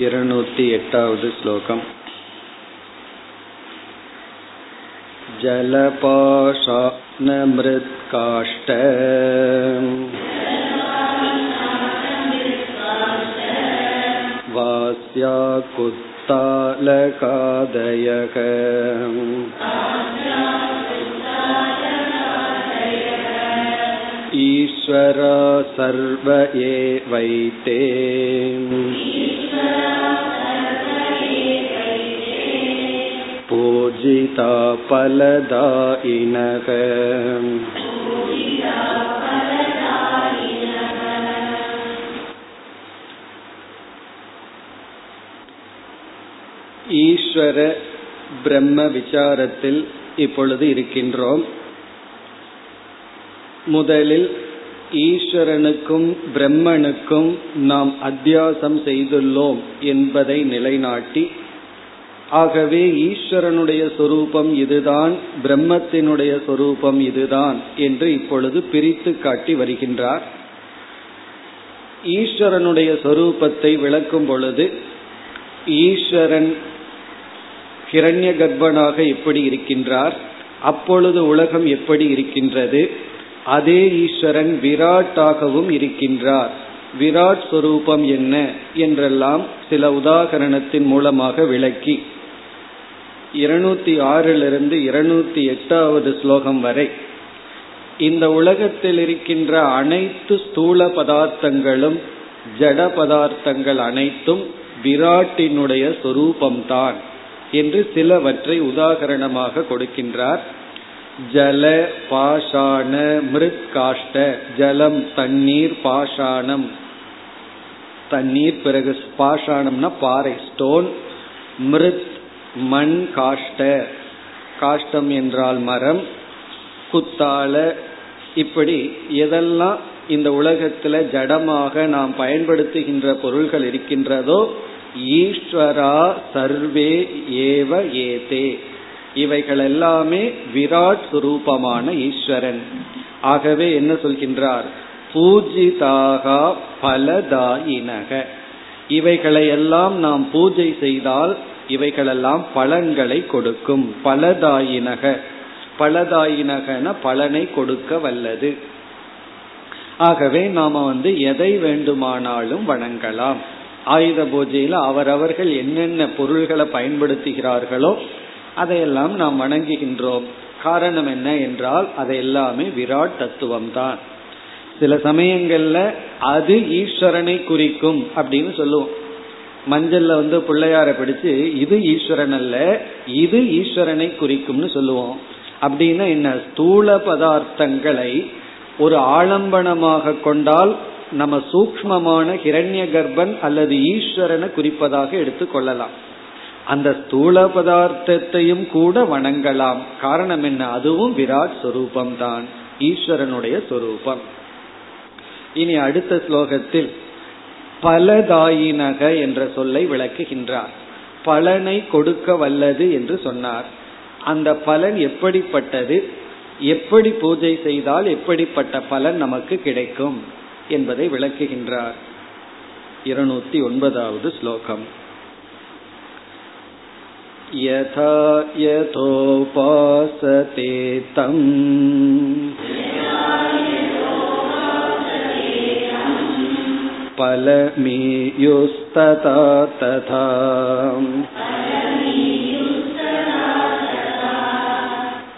208வது ஸ்லோகம். ஜலபாஷாப்னமிருத் காஷ்ட வாஸ்யா குத்தாலகாதயக ஈஸ்வரா சர்வ ஏவைதே பூஜிதா பலதாயினக. ஈஸ்வர பிரம்ம விசாரத்தில் இப்பொழுது இருக்கின்றோம். முதலில் ஈஸ்வரனுக்கும் பிரம்மனுக்கும் நாம் அத்தியாசம் செய்துள்ளோம் என்பதை நிலைநாட்டி, ஆகவே ஈஸ்வரனுடைய சொரூபம் இதுதான், பிரம்மத்தினுடைய சொரூபம் இதுதான் என்று இப்பொழுது பிரித்து காட்டி வருகின்றார். ஈஸ்வரனுடைய சொரூபத்தை விளக்கும் பொழுது, ஈஸ்வரன் கிரண்ய கர்ப்பனாக எப்படி இருக்கின்றார், அப்பொழுது உலகம் எப்படி இருக்கின்றது, அதே ஈஸ்வரன் விராட்டாகவும் இருக்கின்றார், விராட் ஸ்வரூபம் என்ன என்றெல்லாம் சில உதாகரணத்தின் மூலமாக விளக்கி 206லிருந்து 208வது ஸ்லோகம் வரை இந்த உலகத்தில் இருக்கின்ற அனைத்து ஸ்தூல பதார்த்தங்களும் ஜட பதார்த்தங்கள் அனைத்தும் விராட்டினுடைய சொரூபம்தான் என்று சிலவற்றை உதாகரணமாக கொடுக்கின்றார். ஜல பாஷாண மிருத் காஷ்ட, ஜலம் தண்ணீர், பாஷாணம் தண்ணீர், பிறகு பாஷாணம்னா பாறை ஸ்டோன், மிருத் மண், காஷ்ட காஷ்டம் என்றால் மரம், குத்தால, இப்படி எதெல்லாம் இந்த உலகத்தில் ஜடமாக நாம் பயன்படுத்துகின்ற பொருள்கள் இருக்கின்றதோ ஈஸ்வரா சர்வே ஏவ ஏதே, இவைகள் எல்லாமே விராட் சுரூபமான ஈஸ்வரன். ஆகவே என்ன சொல்கின்றார், பூஜிதாக பலதாயினக, இவைகளை எல்லாம் நாம் பூஜை செய்தால் இவைகளெல்லாம் பலன்களை கொடுக்கும். பலதாயினக, பலதாயினகன பலனை கொடுக்க வல்லது. ஆகவே நாம எதை வேண்டுமானாலும் வணங்கலாம். ஆயுத பூஜையில அவரவர்கள் என்னென்ன பொருள்களை பயன்படுத்துகிறார்களோ அதையெல்லாம் நாம் வணங்குகின்றோம். காரணம் என்ன என்றால் அதை எல்லாமே விராட் தத்துவம்தான். சில சமயங்கள்ல அது ஈஸ்வரனை குறிக்கும் அப்படின்னு சொல்லுவோம். மஞ்சள்ல பிள்ளையார பிடிச்சு இது ஈஸ்வரன் அல்ல, இது ஈஸ்வரனை குறிக்கும்னு சொல்லுவோம். அப்படின்னா என்ன, ஸ்தூல பதார்த்தங்களை ஒரு ஆலம்பனமாக கொண்டால் நம்ம சூக்மமான ஹிரண்ய கர்ப்பன் அல்லது ஈஸ்வரனை குறிப்பதாக எடுத்துக்கொள்ளலாம். அந்த ஸ்தூல பதார்த்தத்தையும் கூட வணங்கலாம். காரணம் என்ன, அதுவும் விராட் சொரூபம் தான், ஈஸ்வரனுடைய சொரூபம். இனி அடுத்த ஸ்லோகத்தில் பலதாயினக என்ற சொல்லை விளக்குகின்றார். பலனை கொடுக்க வல்லது என்று சொன்னார். அந்த பலன் எப்படிப்பட்டது, எப்படி பூஜை செய்தால் எப்படிப்பட்ட பலன் நமக்கு கிடைக்கும் என்பதை விளக்குகின்றார். 209வது ஸ்லோகம். யதா யதோபாஸதே தம் பலமேயுஸ்ததா ததா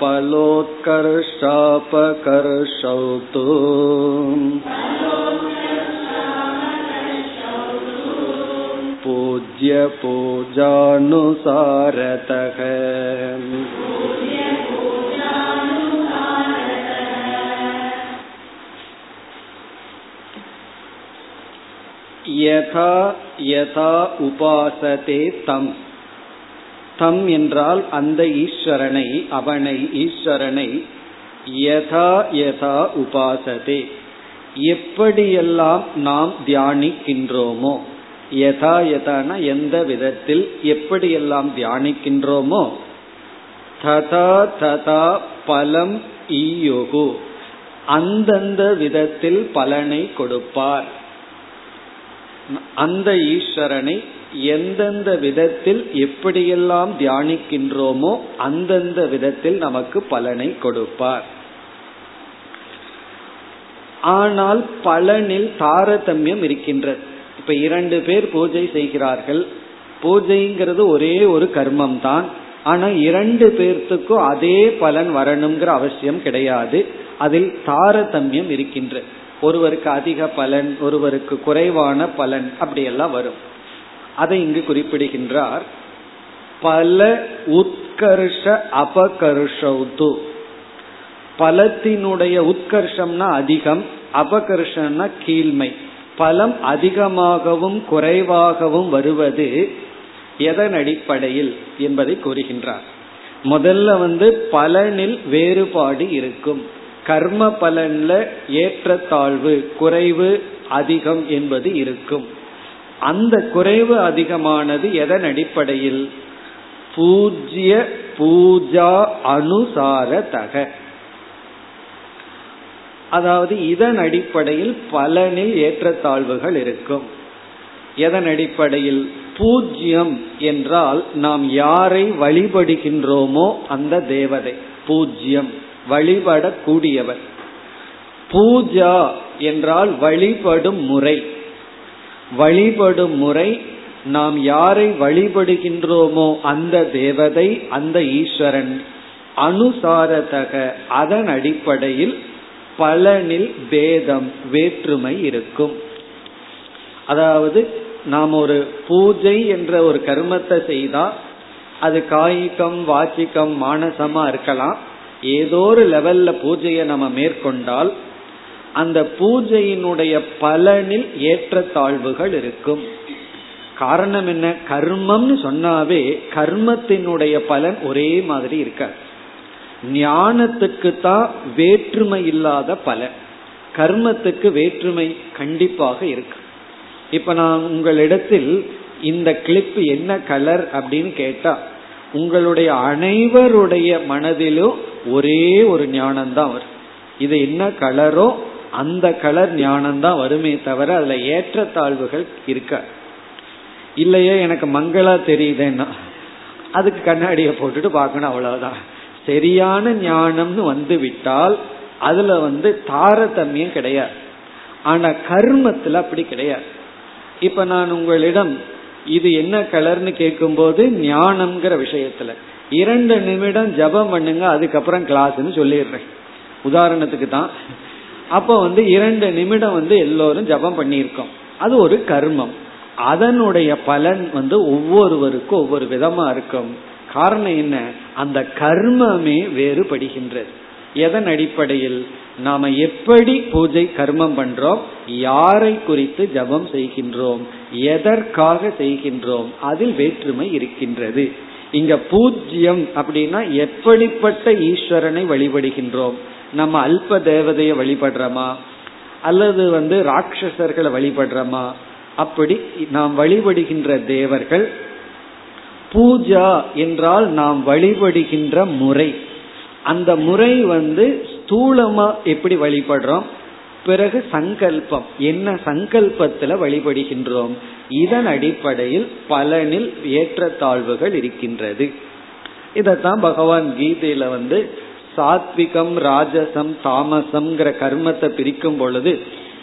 பலோத்கர்ஷாபகர்ஷௌது பூஜ்ய பூஜானுசாரதக. யதா யதா உபாசதே தம், தம் என்றால் அந்த ஈஸ்வரனை, அவனை, ஈஸ்வரனை. யதா யதா உபாசதே, எப்படியெல்லாம் நாம் தியானிக்கின்றோமோ, யதா யதான எந்த விதத்தில் எப்படியெல்லாம் தியானிக்கின்றோமோ, ததா ததா பலம் ஈயுகு, அந்தந்த விதத்தில் பலனை கொடுப்பார். அந்த ஈஸ்வரனை எந்தெந்த விதத்தில் எப்படியெல்லாம் தியானிக்கின்றோமோ அந்தந்த விதத்தில் நமக்கு பலனை கொடுப்பார். ஆனால் பலனில் தாரதமியம் இருக்கின்றது. இப்ப 2 பேர் பூஜை செய்கிறார்கள். பூஜைங்கிறது ஒரே ஒரு கர்மம் தான், ஆனா 2 பேர்த்துக்கும் அதே பலன் வரணுங்கிற அவசியம் கிடையாது. அதில் தாரதமியம் இருக்கின்றது. ஒருவருக்கு அதிக பலன், ஒருவருக்கு குறைவான பலன், அப்படியெல்லாம் வரும். அதை இங்கு குறிப்பிடுகின்றார். பல உத்கர்ஷ அபகர்ஷௌது, பலத்தினுடைய உத்கர்ஷம்னா அதிகம், அபகர்ஷம்னா கீழ்மை. பலம் அதிகமாகவும் குறைவாகவும் வருவது எதன் அடிப்படையில் என்பதை கூறுகின்றார். முதல்ல பலனில் வேறுபாடு இருக்கும். கர்ம பலன்ல ஏற்றத்தாழ்வு, குறைவு அதிகம் என்பது இருக்கும். அந்த குறைவு அதிகமானது எதன் அடிப்படையில்? பூஜ்ய பூஜா அனுசாரதக, அதாவது இதன் அடிப்படையில் பலனில் ஏற்றத்தாழ்வுகள் இருக்கும். எதன் அடிப்படையில்? பூஜ்யம் என்றால் நாம் யாரை வழிபடுகின்றோமோ அந்த தேவதை பூஜ்யம், வழிபடக்கூடியவர். பூஜா என்றால் வழிபடும் முறை. வழிபடும் முறை, நாம் யாரை வழிபடுகின்றோமோ அந்த தேவதை, அந்த ஈஸ்வரன். அனுசாரதக, அதன் அடிப்படையில் பலனில் பேதம், வேற்றுமை இருக்கும். அதாவது நாம் ஒரு பூஜை என்ற ஒரு கர்மத்தை செய்தா அது காய்கம், வாச்சிக்கம், மானசமா இருக்கலாம். ஏதோ ஒரு லெவல்ல பூஜையை நம்ம மேற்கொண்டால் அந்த பூஜையினுடைய பலனில் ஏற்றத்தாழ்வுகள் இருக்கும். காரணம் என்ன? கர்மம்னு சொன்னாவே கர்மத்தினுடைய பலன் ஒரே மாதிரி இருக்காது. ஞானத்துக்கு தான் வேற்றுமை இல்லாத பலன், கர்மத்துக்கு வேற்றுமை கண்டிப்பாக இருக்கு. இப்ப நான் உங்களிடத்தில் இந்த கிளிப் என்ன கலர் அப்படின்னு கேட்டா உங்களுடைய அனைவருடைய மனதிலும் ஒரே ஒரு ஞானம்தான் வரும். இது என்ன கலரோ அந்த கலர் ஞானம்தான் வருமே தவிர அதுல ஏற்றத்தாழ்வுகள் இருக்க இல்லையே. எனக்கு மங்களா தெரியுதுன்னா அதுக்கு கண்ணாடியை போட்டுட்டு பார்க்கணும், அவ்வளவுதான். சரியான ஞானம்னு வந்து விட்டால் அதுல தாரதமியம் கிடையாது. ஆனா கர்மத்துல அப்படி கிடையாது. இப்ப நான் உங்களிடம் இது என்ன கலர்னு கேட்கும்போது ஞானம்ங்கிற விஷயத்துல 2 நிமிடம் ஜபம் பண்ணுங்க, அதுக்கப்புறம் கிளாஸ்ன்னு சொல்லிடுறேன், உதாரணத்துக்கு தான். அப்போ 2 நிமிடம் எல்லோரும் ஜபம் பண்ணியிருக்கோம். அது ஒரு கர்மம். அதனுடைய பலன் ஒவ்வொருவருக்கும் ஒவ்வொரு விதமா இருக்கும். காரணம் என்ன? அந்த கர்மமே வேறுபடுகின்றது. எதன் அடிப்படையில்? நாம எப்படி பூஜை கர்மம் பண்றோம், யாரை குறித்து ஜபம் செய்கின்றோம், எதற்காக செய்கின்றோம், அதில் வேற்றுமை இருக்கின்றது. இங்க பூஜ்யம் அப்படின்னா எப்படிப்பட்ட ஈஸ்வரனை வழிபடுகின்றோம். நம்ம அல்ப தேவதையை வழிபடுறோமா அல்லது ராட்சசர்களை வழிபடுறோமா? அப்படி நாம் வழிபடுகின்ற தேவர்கள். பூஜா என்றால் நாம் வழிபடுகின்ற முறை. அந்த முறை ஸ்தூலமா எப்படி வழிபடுறோம், பிறகு சங்கல்பம், என்ன சங்கல்பத்துல வழிபடுகின்றோம், இதன் அடிப்படையில் பலனில் ஏற்றத்தாழ்வுகள் இருக்கின்றது. இதத்தான் பகவான் கீதையில சாத்விகம், ராஜசம், தாமசம்ங்கிற கர்மத்தை பிரிக்கும் பொழுது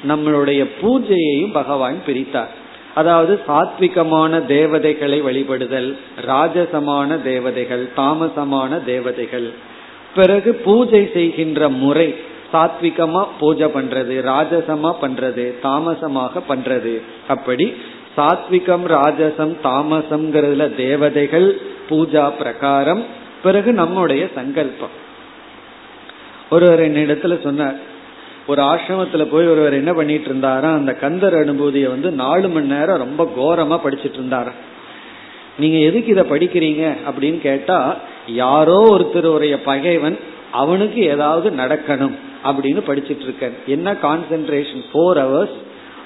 நம்மளுடைய பூஜையையும் பகவான் பிரித்தார். அதாவது சாத்விகமான தேவதைகளை வழிபடுதல், ராஜசமான தேவதைகள், தாமசமான தேவதைகள். பிறகு பூஜை செய்கின்ற முறை சாத்விகமா பூஜை பண்றது, ராஜசமா பண்றது, தாமசமாக பண்றது. அப்படி சாத்விகம், ராஜசம், தாமசம்ங்கிறதுல தேவதைகள் பூஜா பிரகாரம். பிறகு நம்முடைய சங்கல்பம். ஒருவர் என்னிடத்துல சொன்னார், ஒரு ஆசிரமத்துல போய் ஒருவர் என்ன பண்ணிட்டு இருந்தாரா, அந்த கந்தர் அனுபூதியை 4 மணி நேரம் ரொம்ப கோரமா படிச்சுட்டு இருந்தாரா. நீங்க எதுக்கு இதை படிக்கிறீங்க அப்படின்னு கேட்டா, யாரோ ஒருத்தருடைய பகைவன், அவனுக்கு ஏதாவது நடக்கணும் அப்படின்னு படிச்சுட்டு இருக்க. என்ன கான்சென்ட்ரேஷன், 4 hours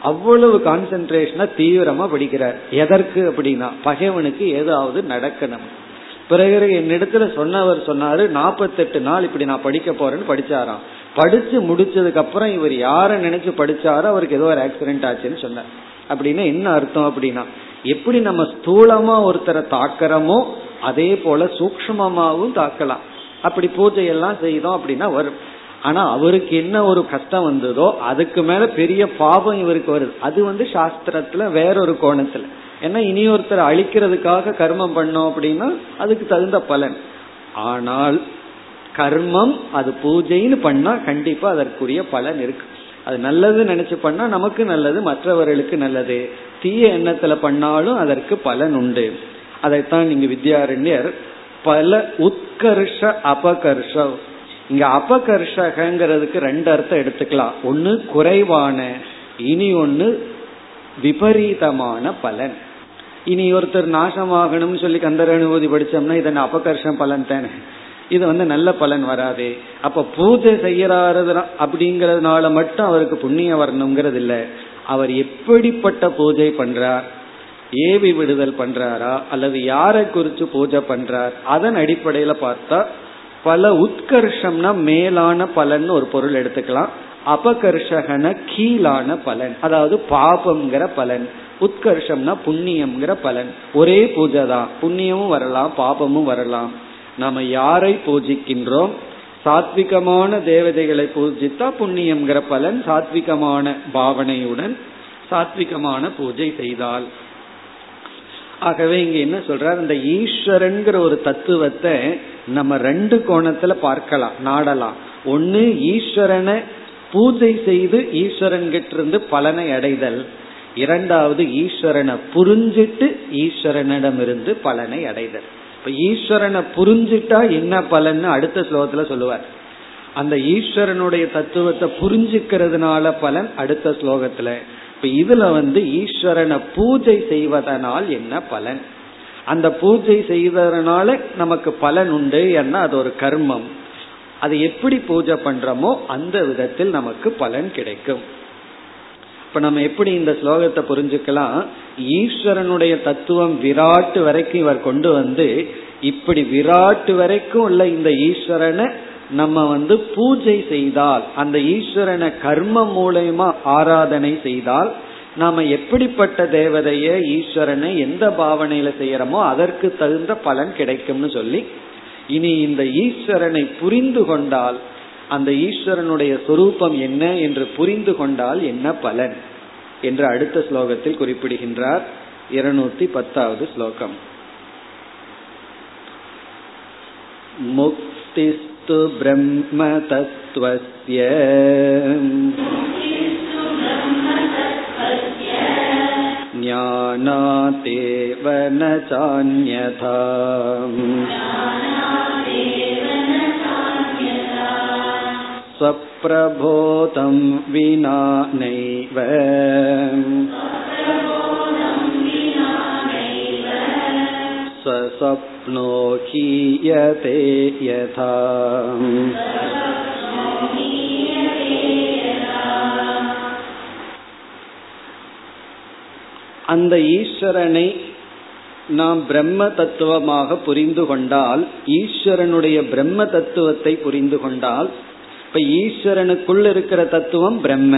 அவ்வளவு கான்சென்ட்ரேஷனா தீவிரமா படிக்கிறார். எதற்கு அப்படின்னா பகைவனுக்கு ஏதாவது நடக்கணும். பிறகு என்னிடத்துல சொன்னவர் சொன்னாரு, 48 நாள் இப்படி நான் படிக்க போறேன்னு படிச்சாராம். படிச்சு முடிச்சதுக்கு அப்புறம் இவர் யார நினைச்சு படிச்சாரோ அவருக்கு ஏதோ ஒரு ஆக்சிடென்ட் ஆச்சுன்னு சொன்னார். அப்படின்னா என்ன அர்த்தம் அப்படின்னா, எப்படி நம்ம ஸ்தூலமா ஒருத்தரை தாக்கிறோமோ அதே போல சூக்ஷ்மமாவும் தாக்கலாம். அப்படி பூஜை எல்லாம் செய்தோம் அப்படின்னா வரும். ஆனா அவருக்கு என்ன ஒரு கஷ்டம் வந்ததோ அதுக்கு மேல பெரிய பாவம் இவருக்கு வருது. அது சாஸ்திரத்துல வேறொரு கோணத்துல, ஏன்னா இனி ஒருத்தர் அழிக்கிறதுக்காக கர்மம் பண்ணோம் அப்படின்னா அதுக்கு தகுந்த பலன். ஆனால் கர்மம் அது பூஜைன்னு பண்ணா கண்டிப்பா அதற்குரிய பலன் இருக்கு. அது நல்லது நினைச்சு பண்ணா நமக்கு நல்லது, மற்றவர்களுக்கு நல்லது. தீய எண்ணத்துல பண்ணாலும் அதற்கு பலன் உண்டு. அதைத்தான் நீங்க வித்யாரண்யர் பல உத்கர்ஷ அபகர்ஷ, இங்க அபகர்ஷகங்கிறதுக்கு ரெண்டு அர்த்தம் எடுத்துக்கலாம். ஒன்னு குறைவான, இனி ஒன்னு விபரீதமான பலன். இனி ஒருத்தர் நாசமாகணும்னு சொல்லி கந்தரனுபூதி படிச்சோம்னா இதன் அபகர்ஷம் பலன் தானே, இது நல்ல பலன் வராது. அப்ப பூஜை செய்யறாரு அப்படிங்கறதுனால மட்டும் அவருக்கு புண்ணியம் வரணுங்கிறது இல்ல. அவர் எப்படிப்பட்ட பூஜை பண்றார், ஏவி விடுதல் பண்றாரா அல்லது யாரை குறிச்சு பூஜை பண்றார், அதன் அடிப்படையில பார்த்தா பல உத்கர்ஷம்னா மேலான பலன் ஒரு பொருள் எடுத்துக்கலாம். அபகர்ஷகன கீழான பலன், அதாவது பாபம்ங்கிற பலன். உத்கர்ஷம்னா புண்ணியம்ங்கிற பலன். ஒரே பூஜை தான், புண்ணியமும் வரலாம் பாபமும் வரலாம். நாம யாரை பூஜிக்கின்றோம், சாத்விகமான தேவதைகளை பூஜித்தா புண்ணியம்ங்கிற பலன், சாத்விகமான பாவனையுடன் சாத்விகமான பூஜை செய்தால். ஆகவே இங்க என்ன சொல்றார், இந்த ஈஸ்வரன்கிற ஒரு தத்துவத்தை நம்ம ரெண்டு கோணத்துல பார்க்கலாம், நாடலாம். ஒன்னு ஈஸ்வரனை பூஜை செய்து ஈஸ்வரன் கிட்ட இருந்து பலனை அடைதல், இரண்டாவது ஈஸ்வரனை புரிஞ்சிட்டு ஈஸ்வரனிடமிருந்து பலனை அடைதல். இப்ப ஈஸ்வரனை புரிஞ்சிட்டா என்ன பலன்னு அடுத்த ஸ்லோகத்துல சொல்லுவார். அந்த ஈஸ்வரனுடைய தத்துவத்தை புரிஞ்சுக்கிறதுனால பலன் அடுத்த ஸ்லோகத்துல. இப்ப இதுல ஈஸ்வரனை பூஜை செய்வதனால் என்ன பலன், அந்த பூஜை செய்வதனால நமக்கு பலன் உண்டு. ஏன்னா அது ஒரு கர்மம், அது எப்படி பூஜை பண்றோமோ அந்த விதத்தில் நமக்கு பலன் கிடைக்கும். இப்ப நம்ம எப்படி இந்த ஸ்லோகத்தை புரிஞ்சுக்கலாம், ஈஸ்வரனுடைய தத்துவம் விராட்டு வரைக்கும் இவர் கொண்டு இப்படி விராட்டு வரைக்கும் உள்ள இந்த ஈஸ்வரனை நம்ம பூஜை செய்தால், அந்த ஈஸ்வரனை கர்ம மூலமா ஆராதனை செய்தால், நாம எப்படிப்பட்ட தேவதைய ஈஸ்வரனை எந்த பாவனையில செய்யறோமோ அதற்கு தகுந்த பலன் கிடைக்கும்னு சொல்லி, இனி இந்த ஈஸ்வரனை புரிந்து கொண்டால், அந்த ஈஸ்வரனுடைய சொரூபம் என்ன என்று புரிந்து கொண்டால் என்ன பலன் என்று அடுத்த ஸ்லோகத்தில் குறிப்பிடுகின்றார். 210வது ஸ்லோகம். முக்திஸ்து பிரம்ம தத்வஸ்ய ஞானாதேவ ந சான்யதா பிரபோதம் வினா நைவ சப்னோஹி யதே யதா. அந்த ஈஸ்வரனை நாம் பிரம்ம தத்துவமாக புரிந்து கொண்டால், ஈஸ்வரனுடைய பிரம்ம தத்துவத்தை புரிந்து கொண்டால், இப்ப ஈஸ்வரனுக்குள் இருக்கிற தத்துவம் பிரம்ம,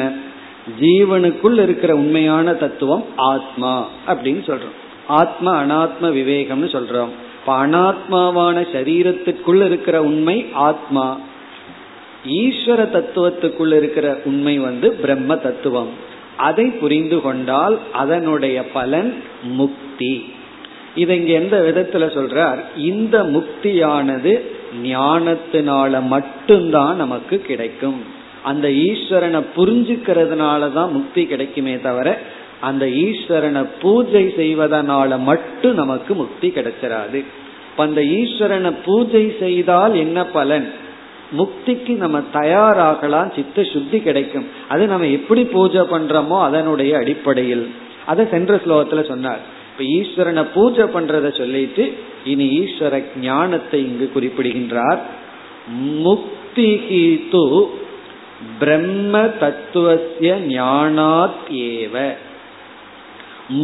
ஜீவனுக்குள் இருக்கிற உண்மையான தத்துவம் ஆத்மா அப்படின்னு சொல்றோம். ஆத்மா அனாத்ம விவேகம்னு சொல்றோம். இப்ப அனாத்மாவான சரீரத்துக்குள் இருக்கிற உண்மை ஆத்மா, ஈஸ்வர தத்துவத்துக்குள் இருக்கிற உண்மை பிரம்ம தத்துவம். அதை புரிந்து கொண்டால் அதனுடைய பலன் முக்தி. இதை இங்க எந்த விதத்துல சொல்றார், இந்த முக்தியானது ஞானத்தினால மட்டும்தான் நமக்கு கிடைக்கும். அந்த ஈஸ்வரனை புரிஞ்சுக்கிறதுனாலதான் முக்தி கிடைக்குமே தவிர, அந்த ஈஸ்வரனை பூஜை செய்வதனால மட்டும் நமக்கு முக்தி கிடைச்சிடாது. அந்த ஈஸ்வரனை பூஜை செய்தால் என்ன பலன், முக்திக்கு நம்ம தயாராகலாம், சித்த சுத்தி கிடைக்கும். அது நம்ம எப்படி பூஜை பண்றோமோ அதனுடைய அடிப்படையில். அதை சென்ற ஸ்லோகத்துல சொன்னார். இப்ப ஈஸ்வரனை பூஜை பண்றத சொல்லிட்டு இனி ஈஸ்வர ஞானத்தை இங்கு குறிப்பிடுகின்றார். முக்திஹி து பிரம்ம தத்துவஸ்ய ஞானாத் ஏவ.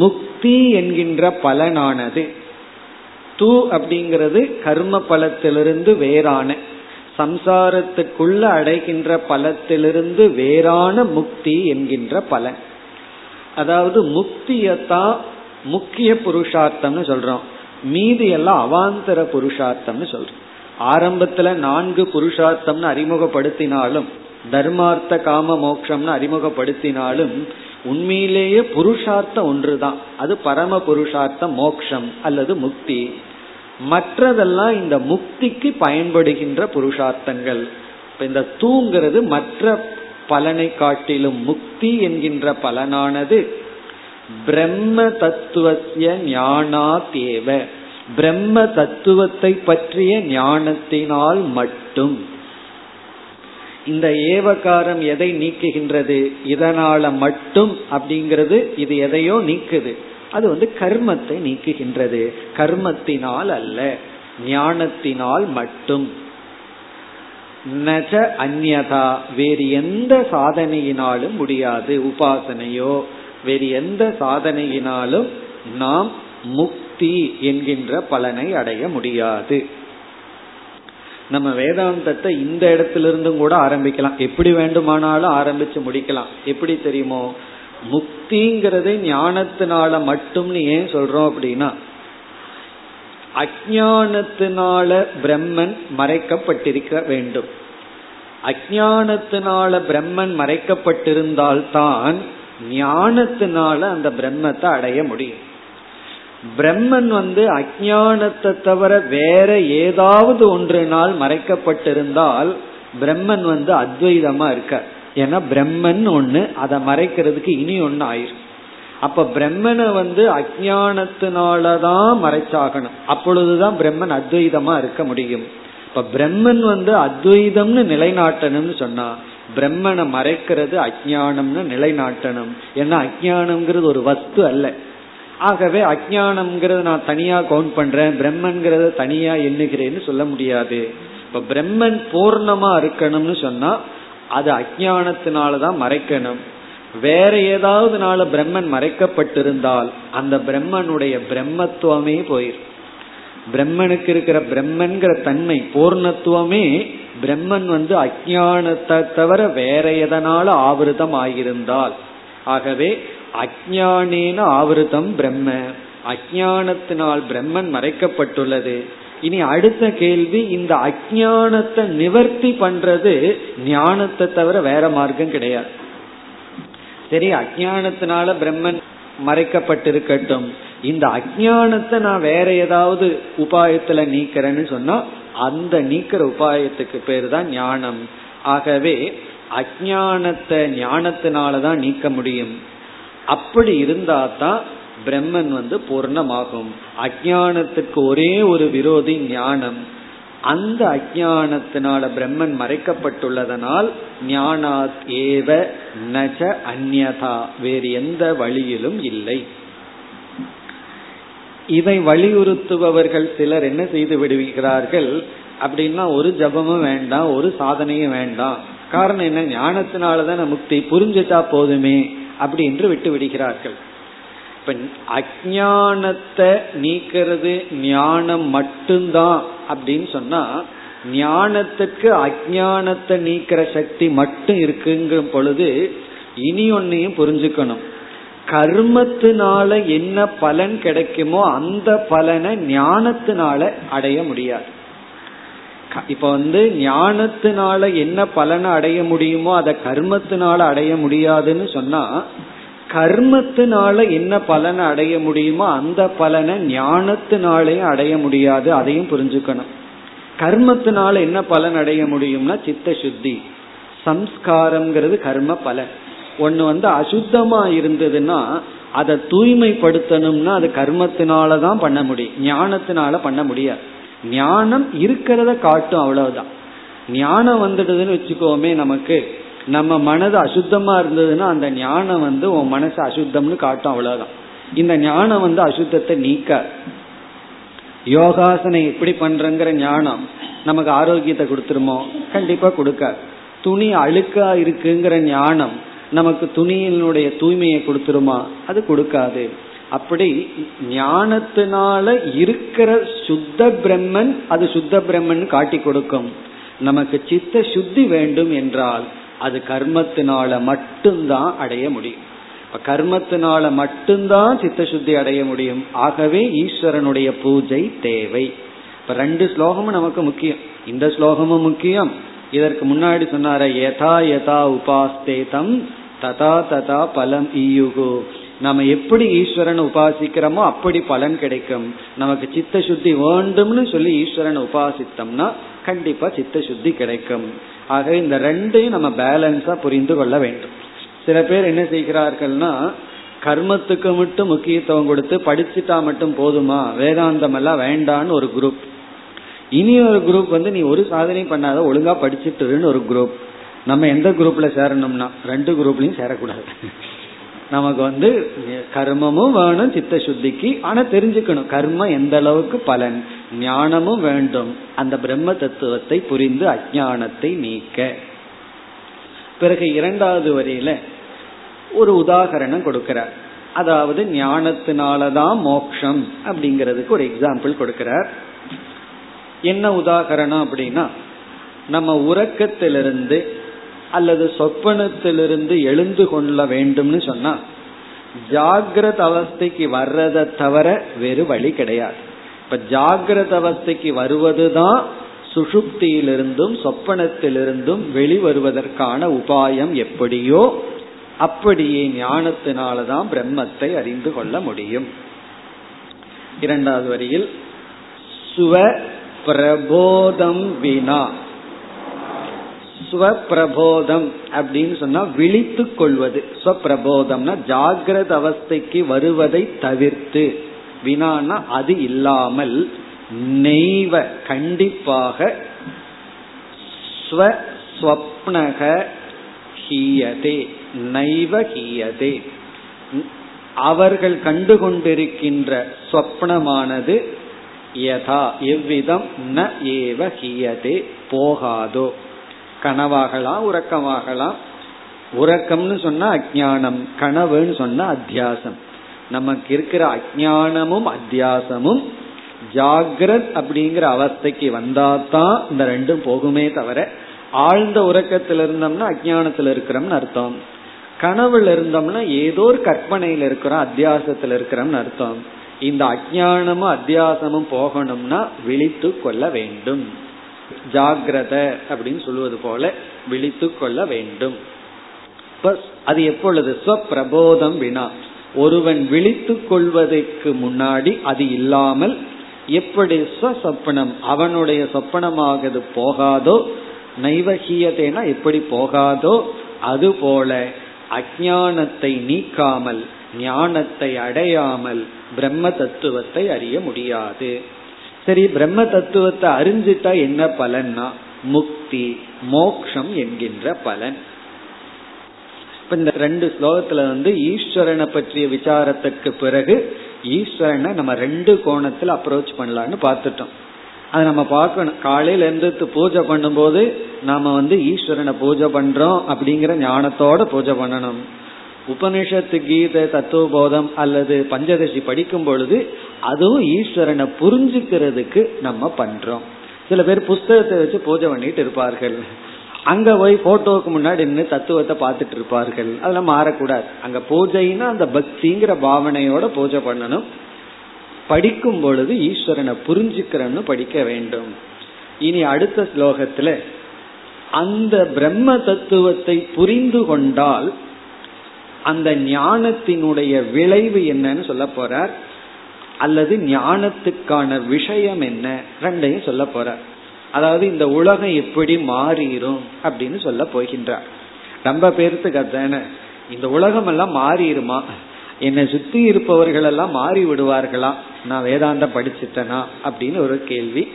முக்தி என்கின்ற பலனானது, து அப்படிங்கிறது கர்ம பலத்திலிருந்து வேறான, சம்சாரத்துக்குள்ள அடைகின்ற பலத்திலிருந்து வேறான முக்தி என்கின்ற பலன். அதாவது முக்தியத்தான் முக்கிய புருஷார்த்தம்னு சொல்றோம், மீதி எல்லாம் அவாந்தர புருஷார்த்தம்னு சொல்றோம். ஆரம்பத்துல 4 புருஷார்த்தம்னு அறிமுகப்படுத்தினாலும், தர்மார்த்த காம மோட்சம்னு அறிமுகப்படுத்தினாலும், உண்மையிலேயே புருஷார்த்தம் ஒன்றுதான், அது பரம புருஷார்த்தம் மோட்சம் அல்லது முக்தி. மற்றதெல்லாம் இந்த முக்திக்கு பயன்படுகின்ற புருஷார்த்தங்கள். இந்த தூங்கிறது மற்ற பலனை காட்டிலும் முக்தி என்கின்ற பலனானது பிரம்ம தத்துவத்திய ஞானா தேவ, பிரம்ம தத்துவத்தை பற்றிய ஞானத்தினால் மட்டும். இந்த ஏவகாரம் எதை நீக்குகின்றது? இதனால மட்டும் அப்படிங்கிறது இது எதையோ நீக்குது, அது வந்து கர்மத்தை நீக்குகின்றது. கர்மத்தினால் அல்ல, ஞானத்தினால் மட்டும். நஜ அந்யதா, வேறு எந்த சாதனையினாலும் முடியாது, உபாசனையோ வேறு எந்த சாதனையினாலும் நாம் முக்தி என்கின்ற பலனை அடைய முடியாது. நம்ம வேதாந்தத்தை இந்த இடத்திலிருந்தும் கூட ஆரம்பிக்கலாம், எப்படி வேண்டுமானாலும் ஆரம்பிச்சு முடிக்கலாம். எப்படி தெரியுமோ, முக்திங்கிறது ஞானத்தினால மட்டும்னு ஏன் சொல்றோம் அப்படின்னா, அஞ்ஞானத்தினால பிரம்மன் மறைக்கப்பட்டிருக்க வேண்டும். அஞ்ஞானத்தினால பிரம்மன் மறைக்கப்பட்டிருந்தால்தான் ஞானத்தினால அந்த பிரம்மத்தை அடைய முடியும். பிரம்மன் வந்து அஞ்ஞானத்தை தவிர வேற ஏதாவது ஒன்றினால் மறைக்கப்பட்டிருந்தால் பிரம்மன் வந்து அத்வைதமா இருக்க. ஏன்னா பிரம்மன் ஒண்ணு, அதை மறைக்கிறதுக்கு இனி ஒன்னு ஆயிரும். அப்ப பிரம்மனை வந்து அஞ்ஞானத்தினாலதான் மறைச்சாகணும், அப்பொழுதுதான் பிரம்மன் அத்வைதமா இருக்க முடியும். இப்ப பிரம்மன் வந்து அத்வைதம்னு நிலைநாட்டணும்னு சொன்னா பிரம்மனை மறைக்கிறது அஞ்ஞானம்னு நிலைநாட்டணும். ஏன்னா அஞ்ஞானம்ங்கிறது ஒரு வஸ்து அல்ல. ஆகவே அஞ்ஞானம்ங்கிறது நான் தனியா கவுண்ட் பண்றேன், பிரம்மன்கிறத தனியா எண்ணுகிறேன்னு சொல்ல முடியாது. இப்ப பிரம்மன் பூர்ணமா இருக்கணும்னு சொன்னா அது அஞ்ஞானத்தினாலதான் மறைக்கணும். வேற ஏதாவது நாள பிரம்மன் மறைக்கப்பட்டிருந்தால் அந்த பிரம்மனுடைய பிரம்மத்துவமே போயிரு. பிரம்மனுக்கு இருக்கிற பிரம்மன்கிற தன்மை பூர்ணத்துவமே பிரம்மன் வந்து அஞ்ஞானத்தை தவிர வேற எதனால ஆவிருதம் ஆகியிருந்தால், ஆகவே அஞ்ஞானேன ஆவிருதம் பிரம்ம, அஞ்ஞானத்தினால் பிரம்மன் மறைக்கப்பட்டுள்ளது. இனி அடுத்த கேள்வி, இந்த அஞ்ஞானத்தை நிவர்த்தி பண்றது ஞானத்தை தவிர வேற மார்க்கம் கிடையாது. சரி, அஞ்ஞானத்தினால பிரம்மன் மறைக்கப்பட்டிருக்கட்டும், இந்த அஞ்ஞானத்தை நான் வேற ஏதாவது உபாயத்துல நீக்கிறேன்னு சொன்னா அந்த நீக்கிற உபாயத்துக்கு பேரு தான் ஞானம். ஆகவே அஞ்ஞானத்தை ஞானத்தினாலதான் நீக்க முடியும். அப்படி இருந்தாதான் பிரம்மன் வந்து பூர்ணமாகும். அஞ்ஞானத்துக்கு ஒரே ஒரு விரோதி ஞானம். அந்த அஞ்ஞானத்தினால பிரம்மன் மறைக்கப்பட்டுள்ளதனால் ஞானாத் ஏவ நஜ அன்யதா, வேறு எந்த வழியிலும் இல்லை. இதை வலியுறுத்துபவர்கள் சிலர் என்ன செய்து விடுகிறார்கள் அப்படின்னா, ஒரு ஜபமும் வேண்டாம், ஒரு சாதனையும் வேண்டாம், காரணம் என்ன, ஞானத்தினாலதான் முக்தி, புரிஞ்சுட்டா போதுமே அப்படி என்று விட்டு விடுகிறார்கள். இப்ப அஞ்ஞானத்தை நீக்கிறது ஞானம் மட்டும்தான் அப்படின்னு சொன்னா, ஞானத்துக்கு அஞ்ஞானத்தை நீக்கிற சக்தி மட்டும் இருக்குங்கிற பொழுது இனி ஒன்னையும் புரிஞ்சுக்கணும், கர்மத்தினால என்ன பலன் கிடைக்குமோ அந்த பலனை ஞானத்தினால அடைய முடியாது. இப்ப வந்து ஞானத்தினால என்ன பலனை அடைய முடியுமோ அதை கர்மத்தினால அடைய முடியாதுன்னு சொன்னா, கர்மத்தினால என்ன பலனை அடைய முடியுமோ அந்த பலனை ஞானத்தினாலையும் அடைய முடியாது, அதையும் புரிஞ்சுக்கணும். கர்மத்தினால என்ன பலன் அடைய முடியும்னா சித்த சுத்தி, சம்ஸ்காரம்ங்கிறது கர்ம பலன். ஒண்ணு வந்து அசுத்தமா இருந்ததுன்னா அதை தூய்மைப்படுத்தணும்னா அது கர்மத்தினாலதான் பண்ண முடியும், ஞானத்தினால பண்ண முடியாது. ஞானம் இருக்கிறத காட்டும், அவ்வளவுதான். ஞானம் வந்துடுதுன்னு வச்சுக்கோமே, நமக்கு நம்ம மனது அசுத்தமா இருந்ததுன்னா அந்த ஞானம் வந்து உன் மனசு அசுத்தம்னு காட்டும், அவ்வளவுதான். இந்த ஞானம் வந்து அசுத்தத்தை நீக்க, யோகாசனை எப்படி பண்றங்கிற ஞானம் நமக்கு ஆரோக்கியத்தை கொடுத்துருமோ? கண்டிப்பா கொடுக்க. துணி அழுக்கா இருக்குங்கிற ஞானம் நமக்கு துணியினுடைய தூய்மையை கொடுத்துருமா? அது கொடுக்காது. அப்படி ஞானத்தினால இருக்கிற சுத்த பிரம்மன், அது சுத்த பிரம்மன் காட்டி கொடுக்கும். நமக்கு சித்த சுத்தி வேண்டும் என்றால் அது கர்மத்தினால மட்டும்தான் அடைய முடியும். கர்மத்தினால மட்டும்தான் சித்த சுத்தி அடைய முடியும். ஆகவே ஈஸ்வரனுடைய பூஜை தேவை. இப்ப ரெண்டு ஸ்லோகமும் நமக்கு முக்கியம், இந்த ஸ்லோகமும் முக்கியம். இதற்கு முன்னாடி சொன்னார யதா யதா உபாஸ்தேதம் ததா ததா பலம் ஈயுகு. நம்ம எப்படி ஈஸ்வரன் உபாசிக்கிறோமோ அப்படி பலன் கிடைக்கும். நமக்கு சித்த சுத்தி வேண்டும்னு சொல்லி ஈஸ்வரன் உபாசித்தம்னா கண்டிப்பா சித்த சுத்தி கிடைக்கும். ஆகவே இந்த ரெண்டையும் நம்ம பேலன்ஸா புரிந்து கொள்ள வேண்டும். சில பேர் என்ன செய்கிறார்கள்னா கர்மத்துக்கு மட்டும் முக்கியத்துவம் கொடுத்து படிச்சுட்டா மட்டும் போதுமா, வேதாந்தம் எல்லாம் வேண்டான்னு ஒரு குரூப். இனி ஒரு குரூப் வந்து நீ ஒரு சாதனை பண்ணாத ஒழுங்கா படிச்சுட்டுன்னு ஒரு குரூப். நம்ம எந்த குரூப்ல சேரணும்னா ரெண்டு குரூப்லயும் சேரக்கூடாது. நமக்கு வந்து கர்மமும் வேணும் சித்த சுத்திக்கு, ஆனா தெரிஞ்சுக்கணும் கர்ம எந்த அளவுக்கு பலன், ஞானமும் வேண்டும் அந்த பிரம்ம தத்துவத்தை புரிந்து அஜானத்தை நீக்க. பிறகு இரண்டாவது வரியில ஒரு உதாகரணம் கொடுக்கிறார், அதாவது ஞானத்தினாலதான் மோட்சம் அப்படிங்கிறதுக்கு ஒரு எக்ஸாம்பிள் கொடுக்கிறார். என்ன உதாகரணம் அப்படின்னா, நம்ம உறக்கத்திலிருந்து அல்லது சொப்பனத்திலிருந்து எழுந்து கொள்ள வேண்டும்னு சொன்னா ஜாகிரத அவஸ்தைக்கு வர்றதை தவிர வேறு வழி கிடையாது. இப்ப ஜாகிரத அவஸ்தைக்கு வருவதுதான் சுஷுப்தியிலிருந்தும் சொப்பனத்திலிருந்தும் வெளிவருவதற்கான உபாயம் எப்படியோ அப்படியே ஞானத்தினாலதான் பிரம்மத்தை அறிந்து கொள்ள முடியும். இரண்டாவது வரியில் சுவ பிரபோதம் வினா, ஸ்வபிரபோதம் அப்படின்னு சொன்னா விழித்து கொள்வது. ஸ்வபிரபோதம்னா ஜாகிரத அவஸ்தைக்கு வருவதை தவிர்த்து, வினானா அது இல்லாமல், நெய்வ கண்டிப்பாக, ஸ்வப்னக ஹீயதே நைவ ஹீயதே அவர்கள் கண்டுகொண்டிருக்கின்ற ஸ்வப்னமானது யதா எவ்விதம் ந ஏவ ஹீயதே போகாதோ. கனவாகலாம் உறக்கமாகலாம். உறக்கம்னு சொன்னா அஜ்ஞானம், கனவுன்னு சொன்னா அத்தியாசம். நமக்கு இருக்கிற அஜ்ஞானமும் அத்தியாசமும் ஜாகிரத் அப்படிங்கிற அவஸ்தைக்கு வந்தாதான் இந்த ரெண்டும் போகுமே தவிர, ஆழ்ந்த உறக்கத்துல இருந்தோம்னா அஜ்ஞானத்துல இருக்கிறோம்னு அர்த்தம், கனவுல இருந்தோம்னா ஏதோ ஒரு கற்பனையில இருக்கிறோம் அத்தியாசத்துல இருக்கிறோம்னு அர்த்தம். இந்த அஜ்ஞானமும் அத்தியாசமும் போகணும்னா விழித்து கொள்ள வேண்டும், ஜாகிரத அப்படின்னு சொல்லுவது போல விழித்து கொள்ள வேண்டும். அது எப்பொழுது, ஸ்வபிரபோதம் வினா, ஒருவன் விழித்து கொள்வதற்கு முன்னாடி அது இல்லாமல் எப்படி ஸ்வசொப்பனம் அவனுடைய சொப்பனமாகது போகாதோ, நைவகியதேனா எப்படி போகாதோ, அதுபோல அஜானத்தை நீக்காமல் ஞானத்தை அடையாமல் பிரம்ம தத்துவத்தை அறிய முடியாது. சரி, பிரம்ம தத்துவத்தை அறிஞ்சிட்டா என்ன பலன்னா முக்தி, மோக்ஷம் என்கின்ற பலன். இப்ப இந்த ரெண்டு ஸ்லோகத்துல வந்து ஈஸ்வரனை பற்றிய விசாரத்துக்கு பிறகு ஈஸ்வரனை நம்ம ரெண்டு கோணத்துல அப்ரோச் பண்ணலாம்னு பார்த்துட்டோம். அதை நம்ம பார்க்கணும். காலையில எழுந்து பூஜை பண்ணும் போது நாம வந்து ஈஸ்வரனை பூஜை பண்றோம் அப்படிங்கிற ஞானத்தோட பூஜை பண்ணணும். உபனிஷத்து, கீதை, தத்துவபோதம் அல்லது பஞ்சதசி படிக்கும் பொழுது அதுவும் ஈஸ்வரனை புரிஞ்சுக்கிறதுக்கு நம்ம பண்றோம். சில பேர் புஸ்தகத்தை வச்சு பூஜை பண்ணிட்டு இருப்பார்கள், அங்க போய் போட்டோவுக்கு முன்னாடி நின்று தத்துவத்தை பார்த்துட்டு இருப்பார்கள். அதெல்லாம் மாறக்கூடாது. அங்க பூஜைன்னா அந்த பக்திங்கிற பாவனையோட பூஜை பண்ணணும். படிக்கும் பொழுது ஈஸ்வரனை புரிஞ்சுக்கிறன்னு படிக்க வேண்டும். இனி அடுத்த ஸ்லோகத்துல அந்த பிரம்ம தத்துவத்தை புரிந்து கொண்டால் அந்த ஞானத்தினுடைய விளைவு என்னன்னு சொல்ல போறார், அல்லது ஞானத்துக்கான விஷயம் என்ன, ரெண்டையும் சொல்ல போறார். அதாவது இந்த உலகம் எப்படி மாறிடும் அப்படின்னு சொல்ல போகின்றார். ரொம்ப பேருக்கு அதான இந்த உலகம் எல்லாம் மாறிடுமா, என்னை சுத்தி இருப்பவர்கள் எல்லாம் மாறி விடுவார்களா, நான் வேதாந்தம் படிச்சுட்டேனா அப்படின்னு ஒரு கேள்வி.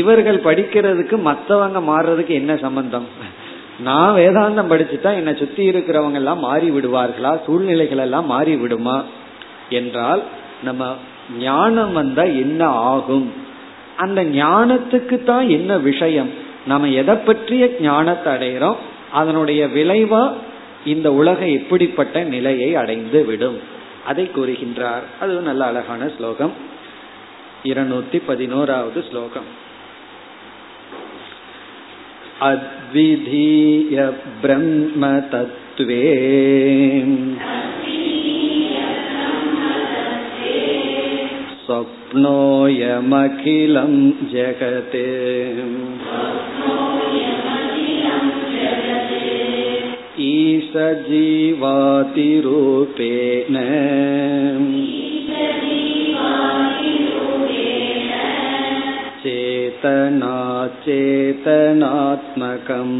இவர்கள் படிக்கிறதுக்கு மற்றவங்க மாறுறதுக்கு என்ன சம்பந்தம்? நான் வேதாந்தம் படிச்சுட்டா என்னை சுத்தி இருக்கிறவங்க எல்லாம் மாறி விடுவார்களா, சூழ்நிலைகள் எல்லாம் மாறி விடுமா என்றால், நம்ம ஞானம் வந்தா என்ன ஆகும், அந்த ஞானத்துக்கு தான் என்ன விஷயம், நம்ம எதை பற்றிய ஞானத்தை அடைகிறோம், அதனுடைய விளைவா இந்த உலகம் எப்படிப்பட்ட நிலையை அடைந்து விடும் அதை கூறுகின்றார். அது நல்ல அழகான ஸ்லோகம். 211வது ஸ்லோகம். அத்விதீய ப்ரஹ்ம தத்துவே சப்னோயமகிலம் ஜெகதே. ஈச ஜீவாதி ரூபேன சேதனா சேதனாத்மகம்.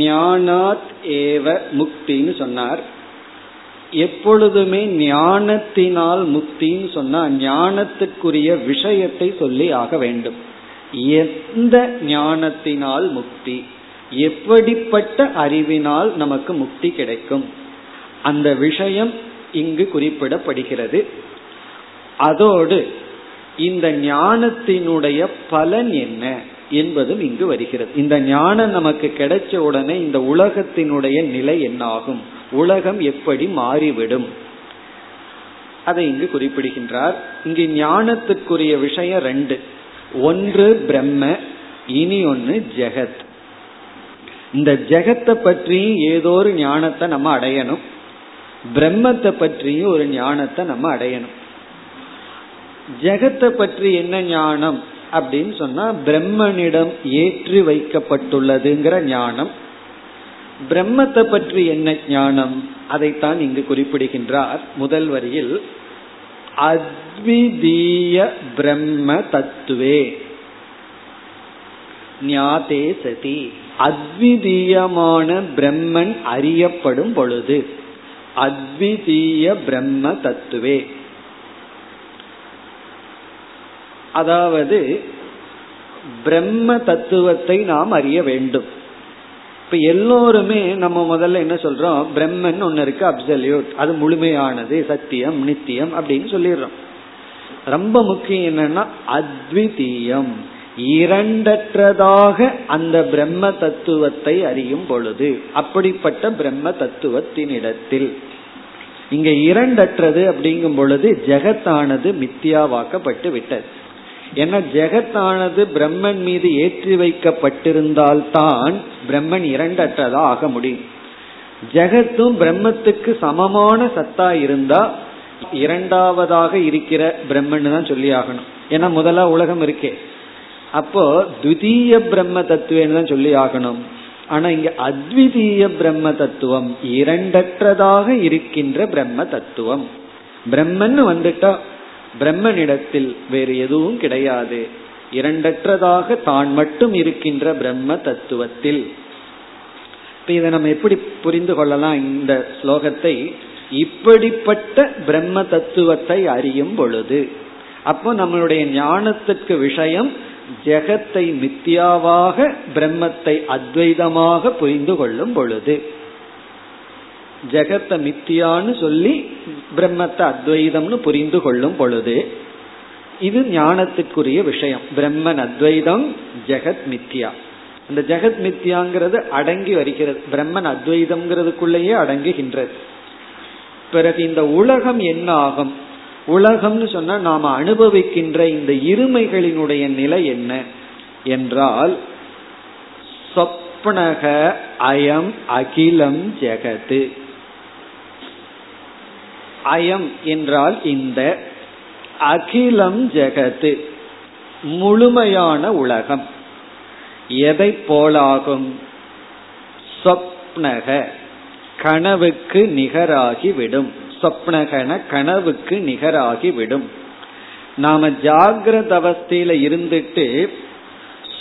ஞானாத் ஏவ முக்தின்னு சொன்னார். எப்பொழுதுமே ஞானத்தினால் முக்தின்னு சொன்னா ஞானத்துக்குரிய விஷயத்தை சொல்லி ஆக வேண்டும். எந்த ஞானத்தினால் முக்தி, எப்படிப்பட்ட அறிவினால் நமக்கு முக்தி கிடைக்கும், அந்த விஷயம் இங்கு குறிப்பிடப்படுகிறது. அதோடு இந்த ஞானத்தினுடைய பலன் என்ன என்பதும் இங்கு வருகிறது. இந்த ஞானம் நமக்கு கிடைச்ச உடனே இந்த உலகத்தினுடைய நிலை என்னாகும், உலகம் எப்படி மாறிவிடும், அதை இங்கு குறிப்பிடுகின்றார். இங்கு ஞானத்துக்குரிய விஷயம் ரெண்டு, ஒன்று பிரம்ம, இனி ஒன்று ஜெகத். இந்த ஜெகத்தை பற்றியும் ஏதோ ஒரு ஞானத்தை நம்ம அடையணும், பிரம்மத்தை பற்றியும் ஒரு ஞானத்தை நம்ம அடையணும். ஜெகத்தை பற்றி என்ன ஞானம் அப்படின்னு சொன்னா பிரம்மனிடம் ஏற்றி வைக்கப்பட்டுள்ளதுங்கிற ஞானம். பிரம்மத்தை பற்றி என்ன ஞானம், அதைத்தான் இங்கு குறிப்பிடுகின்றார் முதல் வரியில். அத்விதீய பிரம்ம தத்துவே ஞாதே சதி, அத்விதீயமான பிரம்மன் அறியப்படும் பொழுது அத்விதீய பிரம்ம தத்துவே, அதாவது பிரம்ம தத்துவத்தை நாம் அறிய வேண்டும். இப்ப எல்லோருமே நம்ம முதல்ல என்ன சொல்றோம், பிரம்மன் ஒன்னு இருக்கு அப்சல்யூட், அது முழுமையானது, சத்தியம், நித்தியம் அப்படின்னு சொல்லிடுறோம். ரொம்ப முக்கியம் என்னன்னா அத்விதீயம், இரண்டற்றதாக அந்த பிரம்ம தத்துவத்தை அறியும் பொழுது, அப்படிப்பட்ட பிரம்ம தத்துவத்தினிடத்தில் இங்க இரண்டற்றது அப்படிங்கும் பொழுது ஜெகத்தானது மித்தியாவாக்கப்பட்டு விட்டது. ஏன்னா ஜெகத்தானது பிரம்மன் மீது ஏற்றி வைக்கப்பட்டிருந்தால்தான் பிரம்மன் இரண்டற்றதா ஆக முடியும். ஜெகத்தும் பிரம்மத்துக்கு சமமான சத்தா இருந்தா இரண்டாவதாக இருக்கிற பிரம்மன் தான் சொல்லி ஆகணும். ஏன்னா முதல்ல உலகம் இருக்கே, அப்போ த்விதீய பிரம்ம தத்துவன்னு தான் சொல்லி ஆகணும். ஆனா இங்க அத்விதீய பிரம்ம தத்துவம், இரண்டற்றதாக இருக்கின்ற பிரம்ம தத்துவம். பிரம்மன் வந்துட்டா பிரம்மனிடத்தில் வேறு எதுவும் கிடையாது, இரண்டற்றதாக தான் மட்டும் இருக்கின்ற பிரம்ம தத்துவத்தில். இப்ப இதை நம்ம எப்படி புரிந்து கொள்ளலாம் இந்த ஸ்லோகத்தை, இப்படிப்பட்ட பிரம்ம தத்துவத்தை அறியும் பொழுது அப்போ நம்மளுடைய ஞானத்துக்கு விஷயம் ஜெகத்தை மித்தியாவாக பிரம்மத்தை அத்வைதமாக புரிந்து கொள்ளும் பொழுது, ஜெகத்தை மித்தியான்னு சொல்லி பிரம்மத்தை அத்வைதம்னு புரிந்து கொள்ளும் பொழுது, இது ஞானத்துக்குரிய விஷயம். பிரம்மன் அத்வைதம், ஜெகத் மித்தியா. அந்த ஜெகத் மித்தியாங்கிறது அடங்கி வருகிறது, பிரம்மன் அத்வைதம்ங்கிறதுக்குள்ளேயே அடங்குகின்றது. பிறகு இந்த உலகம் என்ன ஆகும், உலகம்னு சொன்னா நாம அனுபவிக்கின்ற இந்த இருமைகளினுடைய நிலை என்ன என்றால், சொப்னக அயம் அகிலம் ஜெகத். அயம் என்றால் இந்த, அகிலம் ஜெகத் முழுமையான உலகம். எதை போலாகும், சொப்னக கனவுக்கு நிகராகிவிடும். சொப்னகன கனவுக்கு நிகராகிவிடும். நாம ஜாகிரத அவஸ்தையில இருந்துட்டு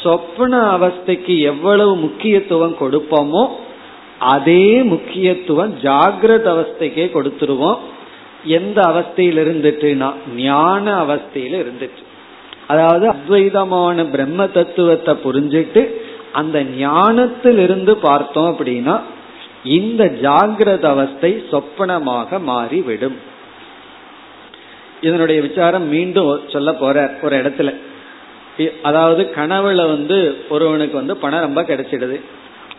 சொப்ன அவஸ்தைக்கு எவ்வளவு முக்கியத்துவம் கொடுப்போமோ அதே முக்கியத்துவம் ஜாகிரத அவஸ்தைக்கே கொடுத்துருவோம். எந்த அவஸ்தையில இருந்துட்டுனா ஞான அவஸ்தையில இருந்துட்டு, அதாவது அத்வைதமான பிரம்ம தத்துவத்தை புரிஞ்சுட்டு அந்த ஞானத்திலிருந்து பார்த்தோம் அப்படின்னா இந்த ஜாகிரத அவஸ்தை சொப்பனமாக மாறிவிடும். இதனுடைய விசாரம் மீண்டும் சொல்ல போற ஒரு இடத்துல, அதாவது கனவுல ஒருவனுக்கு பணம் ரொம்ப கிடைச்சிடுது,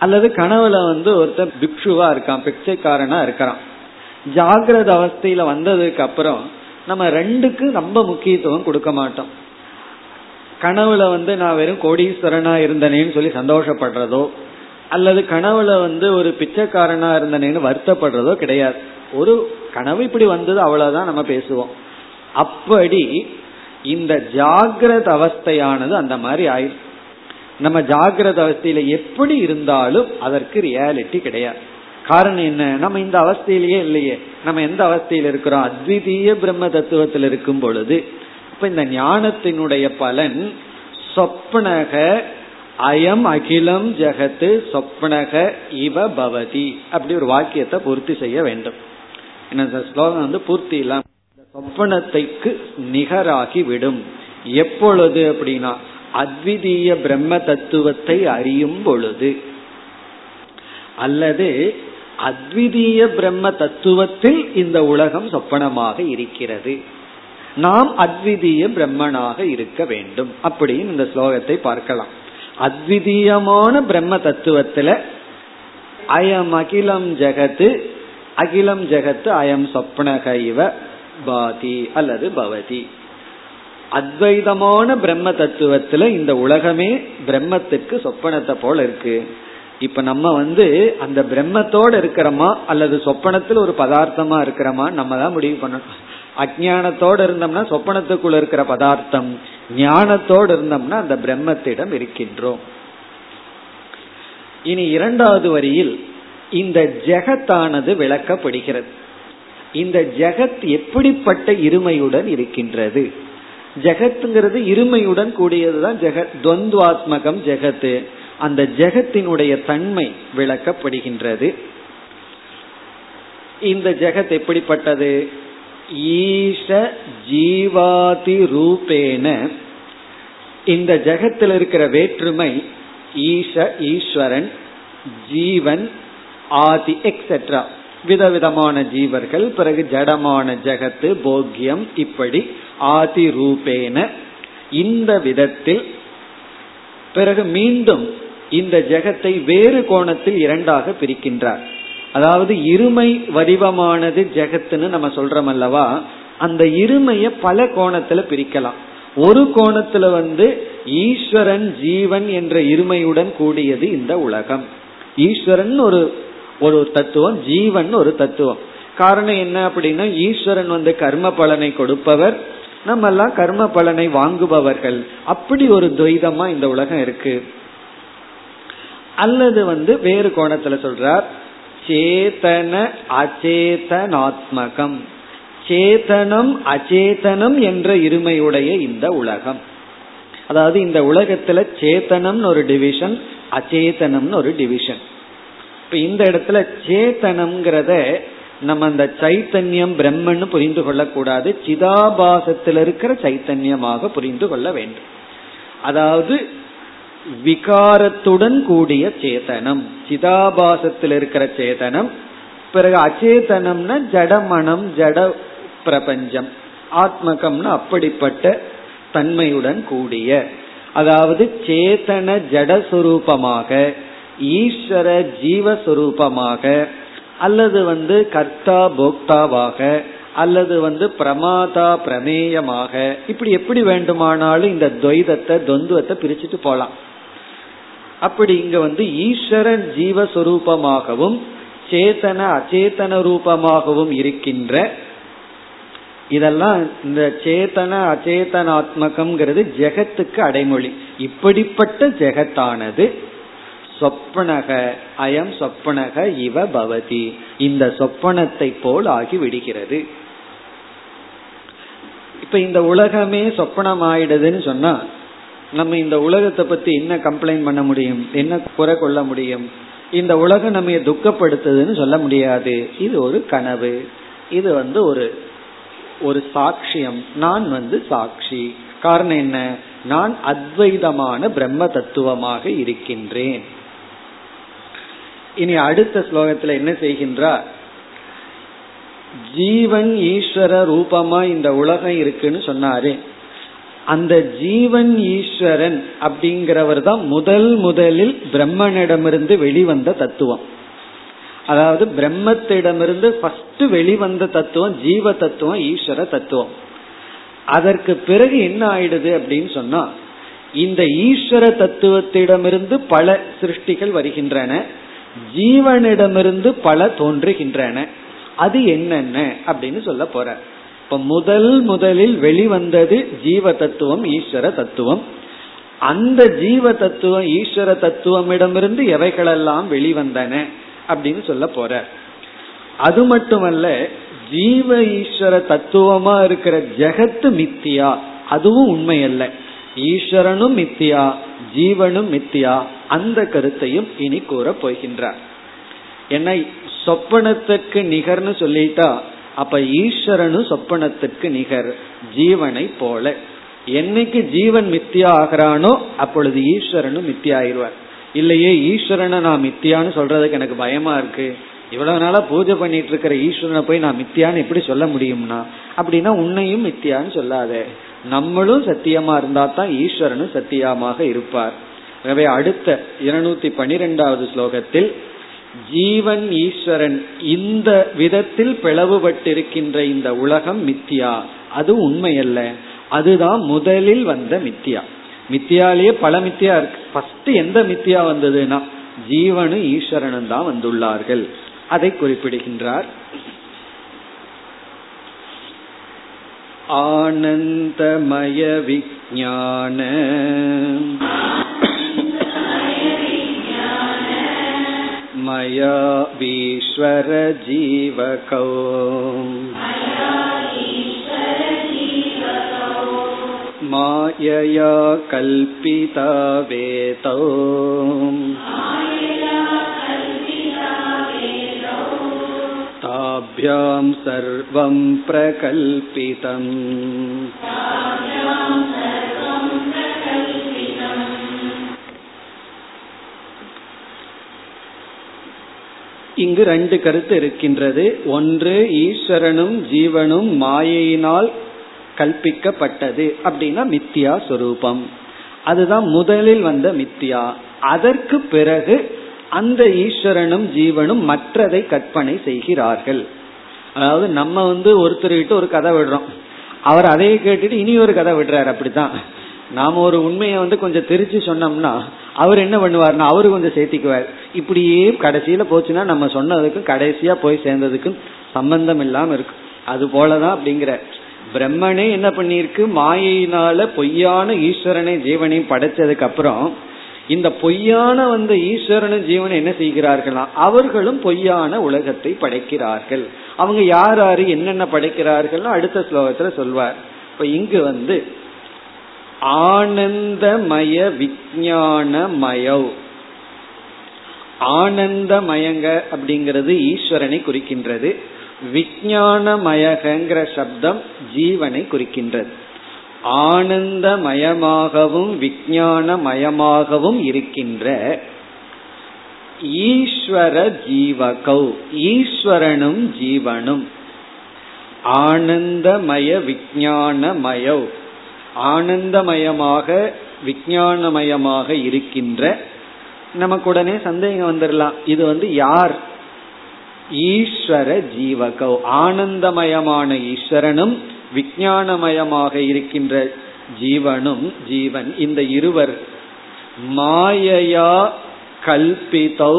அல்லது கனவுல ஒருத்தர் பிக்ஷுவா இருக்கான், பிக்ஷைக்காரனா இருக்கிறான். ஜாகிரத அவஸ்தையில வந்ததுக்கு அப்புறம் நம்ம ரெண்டுக்கு ரொம்ப முக்கியத்துவம் கொடுக்க மாட்டோம். கனவுல நான் வெறும் கோடீஸ்வரனா இருந்தனேன்னு சொல்லி சந்தோஷப்படுறதோ, அல்லது கனவுல ஒரு பிச்சைக்காரனா இருந்தனேன்னு வருத்தப்படுறதோ கிடையாது. ஒரு கனவு இப்படி வந்தது அவ்வளவுதான் நம்ம பேசுவோம். அப்படி இந்த ஜாகிரத அவஸ்தையானது அந்த மாதிரி ஆயிடுச்சு. நம்ம ஜாகிரத அவஸ்தையில எப்படி இருந்தாலும் அதற்கு ரியாலிட்டி கிடையாது. காரணம் என்ன, நம்ம இந்த அவஸ்தையிலேயே இல்லையே, நம்ம எந்த அவஸ்தையில இருக்கிறோம், அத்விதீய பிரம்ம தத்துவத்தில் இருக்கும் பொழுது. இப்ப இந்த ஞானத்தினுடைய பலன் சொப்னக அயம் அகிலம் ஜெகத்து சொப்னக இவ பவதி அப்படி ஒரு வாக்கியத்தை பூர்த்தி செய்ய வேண்டும். என்ன ஸ்லோகம் பூர்த்தி இல்லாம சொப்பனத்தைக்கு நிகராகி விடும். எப்பொழுது அப்படின்னா அத்விதீய பிரம்ம தத்துவத்தை அறியும் பொழுது, அல்லது அத்விதீய பிரம்ம தத்துவத்தில் இந்த உலகம் சொப்பனமாக இருக்கிறது, நாம் அத்விதீய பிரம்மனாக இருக்க வேண்டும் அப்படின்னு இந்த ஸ்லோகத்தை பார்க்கலாம். அத்விதீயமான பிரம்ம தத்துவத்துல அயம் அகிலம் ஜெகத்து, அகிலம் ஜெகத்து அயம் சொப்னக இவ பாதி அல்லது பவதி. அத்வைதமான பிரம்ம தத்துவத்துல இந்த உலகமே பிரம்மத்துக்கு சொப்பனத்தை போல இருக்கு. இப்ப நம்ம அந்த பிரம்மத்தோட இருக்கிறோமா அல்லது சொப்பனத்துல ஒரு பதார்த்தமா இருக்கிறோமா நம்ம தான் முடிவு பண்ணணும். அஜ்ஞானத்தோட இருந்தோம்னா சொப்பனத்துக்குள்ள இருக்கிற பதார்த்தம், ஞானத்தோட இருந்தோம்னா அந்த பிரம்மத்திடம் இருக்கின்றோம். இனி இரண்டாவது வரியில் இந்த ஜெகத்தானது விளக்கப்படுகிறது. இந்த ஜெகத் எப்படிப்பட்ட இருமையுடன் இருக்கின்றது. ஜெகத்துங்கிறது இருமையுடன் கூடியதுதான் ஜெகத், துவந்துவாத்மகம் ஜெகத்து. அந்த ஜெகத்தினுடைய தன்மை விளக்கப்படுகின்றது. இந்த ஜெகத் எப்படிப்பட்டது, ஈஷ ஜீவாதி ரூபேன. இந்த ஜெகத்தில் இருக்கிற வேற்றுமை ஈஷ ஈஸ்வரன், ஜீவன், ஆதி எக்ஸெட்ரா, விதவிதமான ஜீவர்கள், பிறகு ஜடமான ஜெகத்து, போக்யம், இப்படி ஆதி ரூபேன இந்த விதத்தில். பிறகு மீண்டும் இந்த ஜெகத்தை வேறு கோணத்தில் இரண்டாக பிரிக்கின்றார். அதாவது இருமை வடிவமானது ஜெகத்துன்னு நம்ம சொல்றோம் அல்லவா, அந்த இருமைய பல கோணத்துல பிரிக்கலாம். ஒரு கோணத்துல ஈஸ்வரன் ஜீவன் என்ற இருமையுடன் கூடியது இந்த உலகம். ஈஸ்வரன் ஒரு ஒரு தத்துவம், ஜீவன் ஒரு தத்துவம். காரணம் என்ன அப்படின்னா, ஈஸ்வரன் கர்ம பலனை கொடுப்பவர், நம்ம எல்லாம் கர்ம பலனை வாங்குபவர்கள். அப்படி ஒரு துவைதமா இந்த உலகம் இருக்கு. அல்லது வேறு கோணத்துல சொல்றார் சேதன அச்சேதனாத்மகம், சேதனம் அச்சேதனம் என்ற இருமையுடைய இந்த உலகம். அதாவது இந்த உலகத்துல சேத்தனம்னு ஒரு டிவிஷன், அச்சேதனம்னு ஒரு டிவிஷன். இப்ப இந்த இடத்துல சேத்தனம்ங்கிறத நம்ம அந்த சைத்தன்யம் பிரம்மன்னு புரிந்து கொள்ளக்கூடாது, சிதாபாசத்தில் இருக்கிற சைத்தன்யமாக புரிந்து கொள்ள வேண்டும். அதாவது விகாரத்துடன் கூடிய சேதனம், சிதாபாசத்தில் இருக்கிற சேதனம். பிறகு அச்சேதனம்னா ஜடமனம், ஜட பிரபஞ்சம், ஆத்மகம்னா அப்படிப்பட்ட தன்மையுடன் கூடிய, அதாவது சேதன ஜடஸ்வரூபமாக, ஈஸ்வர ஜீவஸ்வரூபமாக, அல்லது கர்த்தா போக்தாவாக, அல்லது பிரமாதா பிரமேயமாக, இப்படி எப்படி வேண்டுமானாலும் இந்த துவைதத்தை துவந்துவத்தை பிரிச்சுட்டு போலாம். அப்படி இங்க ஈஸ்வரன் ஜீவஸ்வரூபமாகவும் சேத்தன அச்சேதன ரூபமாகவும் இருக்கின்ற இதெல்லாம் இந்த சேத்தன அச்சேதனாத்மகம்ங்கிறது ஜெகத்துக்கு அடைமொழி. இப்படிப்பட்ட ஜெகத்தானது சொப்பனக அயம் சொப்பனக இவ பவதி, இந்த சொப்பனத்தை போல் ஆகி விடுகிறது. இப்ப இந்த உலகமே சொப்பனம் ஆயிடுதுன்னு சொன்னா நம்ம இந்த உலகத்தை பத்தி என்ன கம்ப்ளைண்ட் பண்ண முடியும், என்ன குறை கொள்ள முடியும்? இந்த உலகம் நம்ம துக்கப்படுத்துதுன்னு சொல்ல முடியாது. இது ஒரு கனவு, இது ஒரு ஒரு சாட்சியம், நான் சாட்சி. காரணம் என்ன, நான் அத்வைதமான பிரம்ம தத்துவமாக இருக்கின்றேன். இனி அடுத்த ஸ்லோகத்துல என்ன செய்கின்றார், ஜீவன் ஈஸ்வர ரூபமா இந்த உலகம் இருக்குன்னு சொன்னாரு. அந்த ஜீவன் ஈஸ்வரன் அப்படிங்கிறவர் தான் முதலில் பிரம்மனிடமிருந்து வெளிவந்த தத்துவம். அதாவது பிரம்மத்திடமிருந்து ஃபர்ஸ்ட் வெளிவந்த தத்துவம் ஜீவ தத்துவம், ஈஸ்வர தத்துவம். அதற்கு பிறகு என்ன ஆயிடுது அப்படின்னு சொன்னா, இந்த ஈஸ்வர தத்துவத்திடமிருந்து பல சிருஷ்டிகள் வருகின்றன, ஜீவனிடமிருந்து பல தோன்றுகின்றன. அது என்னென்ன அப்படின்னு சொல்ல போற. இப்ப முதலில் வெளிவந்தது ஜீவ தத்துவம், ஈஸ்வர தத்துவம். அந்த ஜீவ தத்துவம் ஈஸ்வர தத்துவமிடமிருந்து எவைகளெல்லாம் வெளிவந்தன அப்படின்னு சொல்ல போற. அது மட்டுமல்ல, ஜீவ ஈஸ்வர தத்துவமா இருக்கிற ஜெகத்து மித்தியா, அதுவும் உண்மையல்ல. ஈஸ்வரனும் மித்தியா, ஜீவனும் மித்தியா. அந்த கருத்தையும் இனி கூற போகின்றார். என்னை சொப்பனத்துக்கு நிகர்னு சொல்லிட்டா, அப்ப ஈஸ்வரனும் சொப்பனத்துக்கு நிகர், ஜீவனை போல. என்னைக்கு ஜீவன் மித்தியா ஆகிறானோ அப்பொழுது ஈஸ்வரனும் மித்தியா ஆயிடுவார். இல்லையே, ஈஸ்வரனை நான் மித்தியான்னு சொல்றதுக்கு எனக்கு பயமா இருக்கு, இவ்வளவு நாளா பூஜை பண்ணிட்டு இருக்கிற ஈஸ்வரனை போய் நான் மித்தியான்னு எப்படி சொல்ல முடியும்னா, அப்படின்னா உன்னையும் மித்தியான்னு சொல்லாத, நம்மளும் சத்தியமா இருந்தா தான் ஈஸ்வரனும் சத்தியமாக இருப்பார். எனவே அடுத்த 212வது ஸ்லோகத்தில் ஜீவன் ஈஸ்வரன் இந்த விதத்தில் பிளவுபட்டிருக்கின்ற இந்த உலகம் மித்தியா, அது உண்மையல்ல, அதுதான் முதலில் வந்த மித்தியா. மித்தியாலேயே பல மித்தியா இருக்கு. ஃபர்ஸ்ட் எந்த மித்தியா வந்ததுன்னா ஜீவனும் ஈஸ்வரனும் தான் வந்துள்ளார்கள். அதை குறிப்பிடுகின்றார். ஆனந்தமய விஞ்ஞான மயா வீஸ்வர ஜீவகோ மாயயா கல்பிதா வேதோ தாப்யாம் சர்வம் பிரகல்பிதம். இங்கு ரெண்டு கருத்து இருக்கின்றது. ஒன்று, ஈஸ்வரனும் ஜீவனும் மாயையினால் கல்பிக்கப்பட்டது அப்படின்னா மித்தியா சொரூபம், அதுதான் முதலில் வந்த மித்தியா. அதற்கு பிறகு அந்த ஈஸ்வரனும் ஜீவனும் மற்றதை கற்பனை செய்கிறார்கள். அதாவது நம்ம ஒருத்தருகிட்ட ஒரு கதை விடுறோம், அவர் அதை கேட்டுட்டு இனி ஒரு கதை விடுறாரு. அப்படித்தான் நாம ஒரு உண்மையை கொஞ்சம் திரிச்சு சொன்னோம்னா அவர் என்ன பண்ணுவார்னா அவரு கொஞ்சம் சேர்த்திக்குவார். இப்படியே கடைசியில போச்சுன்னா நம்ம சொன்னதுக்கும் கடைசியா போய் சேர்ந்ததுக்கும் சம்பந்தம் இல்லாம இருக்கு. அது போலதான் அப்படிங்கிற பிரம்மனே என்ன பண்ணிருக்கு, மாயினால பொய்யான ஈஸ்வரனை ஜீவனையும் படைச்சதுக்கு அப்புறம் இந்த பொய்யான வந்த ஈஸ்வரனும் ஜீவனை என்ன செய்கிறார்களா, அவர்களும் பொய்யான உலகத்தை படைக்கிறார்கள். அவங்க யாராரு என்னென்ன படைக்கிறார்கள் அடுத்த ஸ்லோகத்துல சொல்வார். இப்ப இங்கு ஆனந்தமய விஞ்ஞானமயோ, ஆனந்தமயங்க அப்படிங்கிறது ஈஸ்வரனை குறிக்கின்றது, விஞ்ஞானமயங்கிற சப்தம் ஜீவனை குறிக்கின்றது. ஆனந்தமயமாகவும் விஞ்ஞானமயமாகவும் இருக்கின்ற ஈஸ்வர ஜீவகௌ, ஈஸ்வரனும் ஜீவனும். ஆனந்தமய விஞ்ஞானமயோ, ஆனந்தமயமாக விஞ்ஞானமயமாக இருக்கின்ற. நமக்கு உடனே சந்தேகம் வந்துடலாம், இது யார்? ஈஸ்வர ஜீவகௌ, ஆனந்தமயமான ஈஸ்வரனும் விஞ்ஞானமயமாக இருக்கின்ற ஜீவனும், ஜீவன், இந்த இருவர். மாயையா கல்பிதௌ,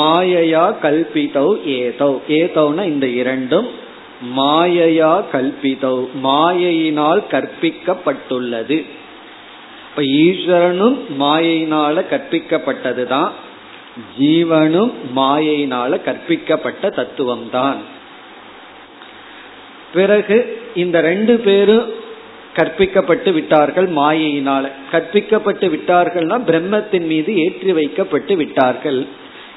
மாயையா கல்பிதௌ ஏதௌ, ஏதௌனா இந்த இரண்டும். மாயையா கல்பிதௌ, மாயையினால் கற்பிக்கப்பட்டுள்ளது. இப்ப ஈஸ்வரனும் மாயையினால கற்பிக்கப்பட்டதுதான், ஜீவனும் மாயையினால கற்பிக்கப்பட்ட தத்துவம்தான். பிறகு இந்த ரெண்டு பேரும் கற்பிக்கப்பட்டு விட்டார்கள், மாயையினால கற்பிக்கப்பட்டு விட்டார்கள்னா பிரம்மத்தின் மீது ஏற்றி வைக்கப்பட்டு விட்டார்கள்.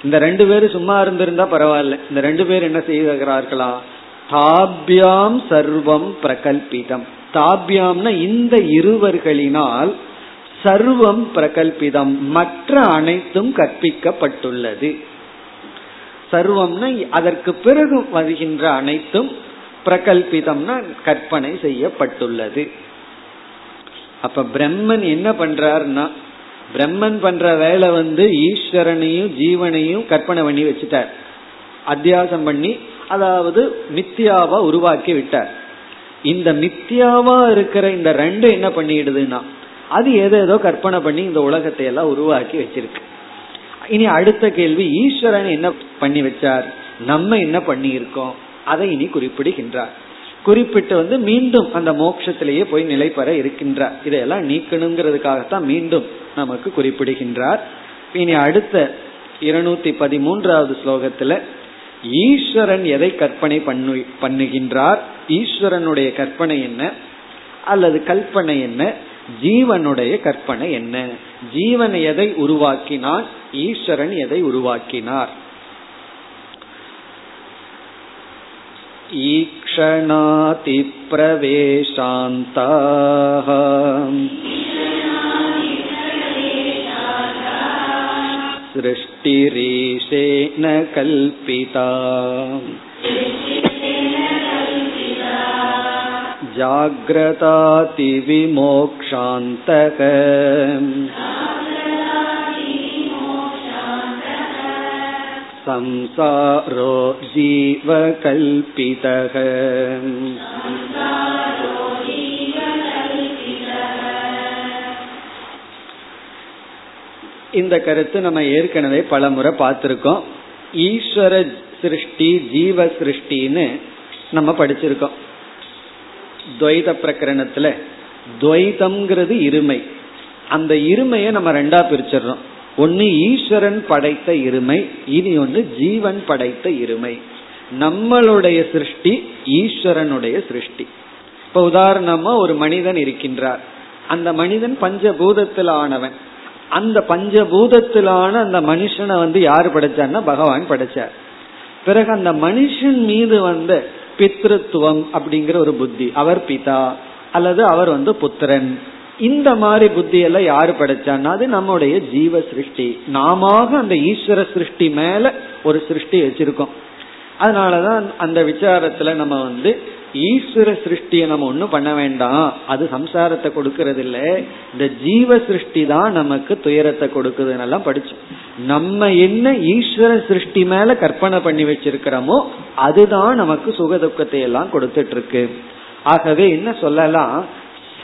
இந்த ரெண்டு பேரும் சும்மா இருந்திருந்தா பரவாயில்ல, இந்த ரெண்டு பேரும் என்ன செய்கிறார்களா, தாப்யாம் சர்வம் பிரகல்பிதம். தாப்யாம்னா இந்த இருவர்களினால், சர்வம் பிரகல்பிதம் மற்ற அனைத்தும் கற்பிக்கப்பட்டுள்ளது. சர்வம்னா அதற்கு பிறகு வருகின்ற அனைத்தும், பிரகல்பிதம்னா கற்பனை செய்யப்பட்டுள்ளது. அப்ப பிரம்மன் என்ன பண்றாருன்னா, பிரம்மன் பண்ற வேலை ஈஸ்வரனையும் ஜீவனையும் கற்பனை பண்ணி வச்சுட்டார், அத்தியாசம் பண்ணி, அதாவது மித்தியாவா உருவாக்கி விட்டார். இந்த மித்தியாவா இருக்கிற இந்த ரெண்டு என்ன பண்ணிடுதுன்னா அது ஏதோ கற்பனை பண்ணி இந்த உலகத்தை எல்லாம் உருவாக்கி வச்சிருக்கு. இனி அடுத்த கேள்வி, ஈஸ்வரன் என்ன பண்ணி வச்சார், நம்ம என்ன பண்ணி இருக்கோம், அதை இனி குறிப்பிடுகின்றார். குறிப்பிட்டு வந்து மீண்டும் அந்த மோட்சத்திலேயே போய் நிலை பெற இருக்கின்றார். இதையெல்லாம் நீக்கணுங்கிறதுக்காகத்தான் மீண்டும் நமக்கு குறிப்பிடுகின்றார். இனி அடுத்த 213வது ஸ்லோகத்துல ஈஸ்வரன் எதை கற்பனை பண்ணுகின்றார், ஈஸ்வரனுடைய கற்பனை என்ன அல்லது கல்பனை என்ன, ஜீவனுடைய கற்பனை என்ன, ஜீவன் எதை உருவாக்கினான், ஈஸ்வரன் எதை உருவாக்கினார். ஈக்ஷணாதி பிரவேசாந்தாஹ ஸ்ருஷ்டிரீசேன கல்பிதாம் ஜாக்ரதாதி விமோக்ஷாந்தகம் சம்சாரோ ஜீவ கல்பிதகம். இந்த கருத்து நம்ம ஏற்கனவே பல முறை பார்த்திருக்கோம். ஈஸ்வர சிருஷ்டி ஜீவ சிருஷ்டின்னு நம்ம படிச்சிருக்கோம். துவைத பிரகரணத்துல துவைதம்ங்கிறது இருமை, அந்த இருமையை நம்ம ரெண்டா பிரிச்சிடறோம். ஒன்னு ஈஸ்வரன் படைத்த இருமை, இனி ஒன்னு ஜீவன் படைத்த இருமை. நம்மளுடைய சிருஷ்டி, ஈஸ்வரனுடைய சிருஷ்டி. இப்ப உதாரணமா ஒரு மனிதன் இருக்கின்றார், அந்த மனிதன் பஞ்சபூதத்தில் ஆனவன். அந்த பஞ்சபூதத்திலான அந்த மனுஷனை வந்து யாரு படைச்சார்னா பகவான் படைச்சார். பிறகு அந்த மனுஷன் மீது வந்து பித்ருத்துவம் அப்படிங்கிற ஒரு புத்தி, அவர் பிதா அல்லது அவர் வந்து புத்திரன், இந்த மாதிரி புத்தியெல்லாம் யாரு படைச்சான்னா அது நம்முடைய ஜீவ சிருஷ்டி. நாம அந்த ஈஸ்வர சிருஷ்டி மேல ஒரு சிருஷ்டி வச்சிருக்கோம். அதனாலதான் அந்த விசாரத்துல நம்ம வந்து ஈஸ்வர சிருஷ்டியை நம்ம ஒன்றும் பண்ண வேண்டாம், அது சம்சாரத்தை கொடுக்கறது இல்லை, இந்த ஜீவ சிருஷ்டி தான் நமக்கு துயரத்தை கொடுக்குதுன்னெல்லாம் படிச்சோம். நம்ம என்ன ஈஸ்வர சிருஷ்டி மேல கற்பனை பண்ணி வச்சிருக்கிறோமோ அதுதான் நமக்கு சுகதுக்கத்தை எல்லாம் கொடுத்துட்டு இருக்கு. ஆகவே என்ன சொல்லலாம்,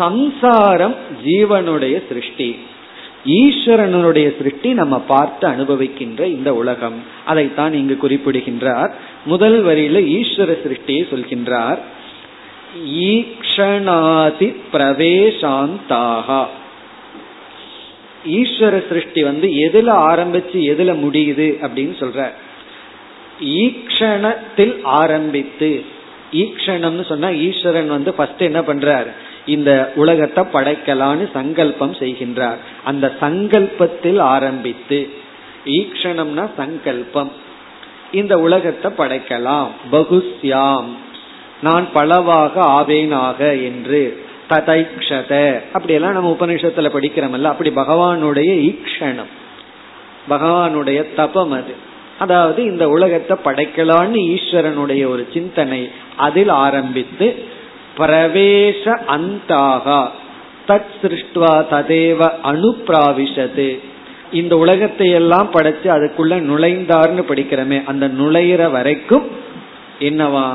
சம்சாரம் ஜீவனுடைய சிருஷ்டி, ஈஸ்வரனுடைய சிருஷ்டி நம்ம பார்த்து அனுபவிக்கின்ற இந்த உலகம். அதைத்தான் இங்கு குறிப்பிடுகின்றார். முதல் வரியில ஈஸ்வர சிருஷ்டியை சொல்கின்றார். ஈக்ஷணாதி பிரவேசாந்தாஹா, ஈஸ்வர சிருஷ்டி வந்து எதுல ஆரம்பிச்சு எதுல முடியுது அப்படின்னு சொல்ற. ஈக்ஷணத்தில் ஆரம்பித்து, ஈக்ஷணம்னு சொன்னா ஈஸ்வரன் வந்து ஃபர்ஸ்ட் என்ன பண்றார், இந்த உலகத்தை படைக்கலான்னு சங்கல்பம் செய்கின்றார். அந்த சங்கல்பத்தில் ஆரம்பித்து, ஈக்ஷணம்னா சங்கல்பம், இந்த உலகத்தை படைக்கலாம். பகுஸ்யாம், நான் பலவாக ஆவேனாக என்று, ததைக்ஷத, அப்படியெல்லாம் நம்ம உபநிஷத்துல படிக்கிறோம்ல, அப்படி பகவானுடைய ஈக்ஷணம், பகவானுடைய தபம் அது. அதாவது இந்த உலகத்தை படைக்கலான்னு ஈஸ்வரனுடைய ஒரு சிந்தனை, அதில் ஆரம்பித்து பிரவேச அந்தாகா தத் சிருஷ்டுவா ததேவ அனுப்ராவிஷது, இந்த உலகத்தை எல்லாம் படைச்சு அதுக்குள்ள நுழைந்தார்னு படிக்கிறமே, அந்த நுழையிற வரைக்கும் என்னவா,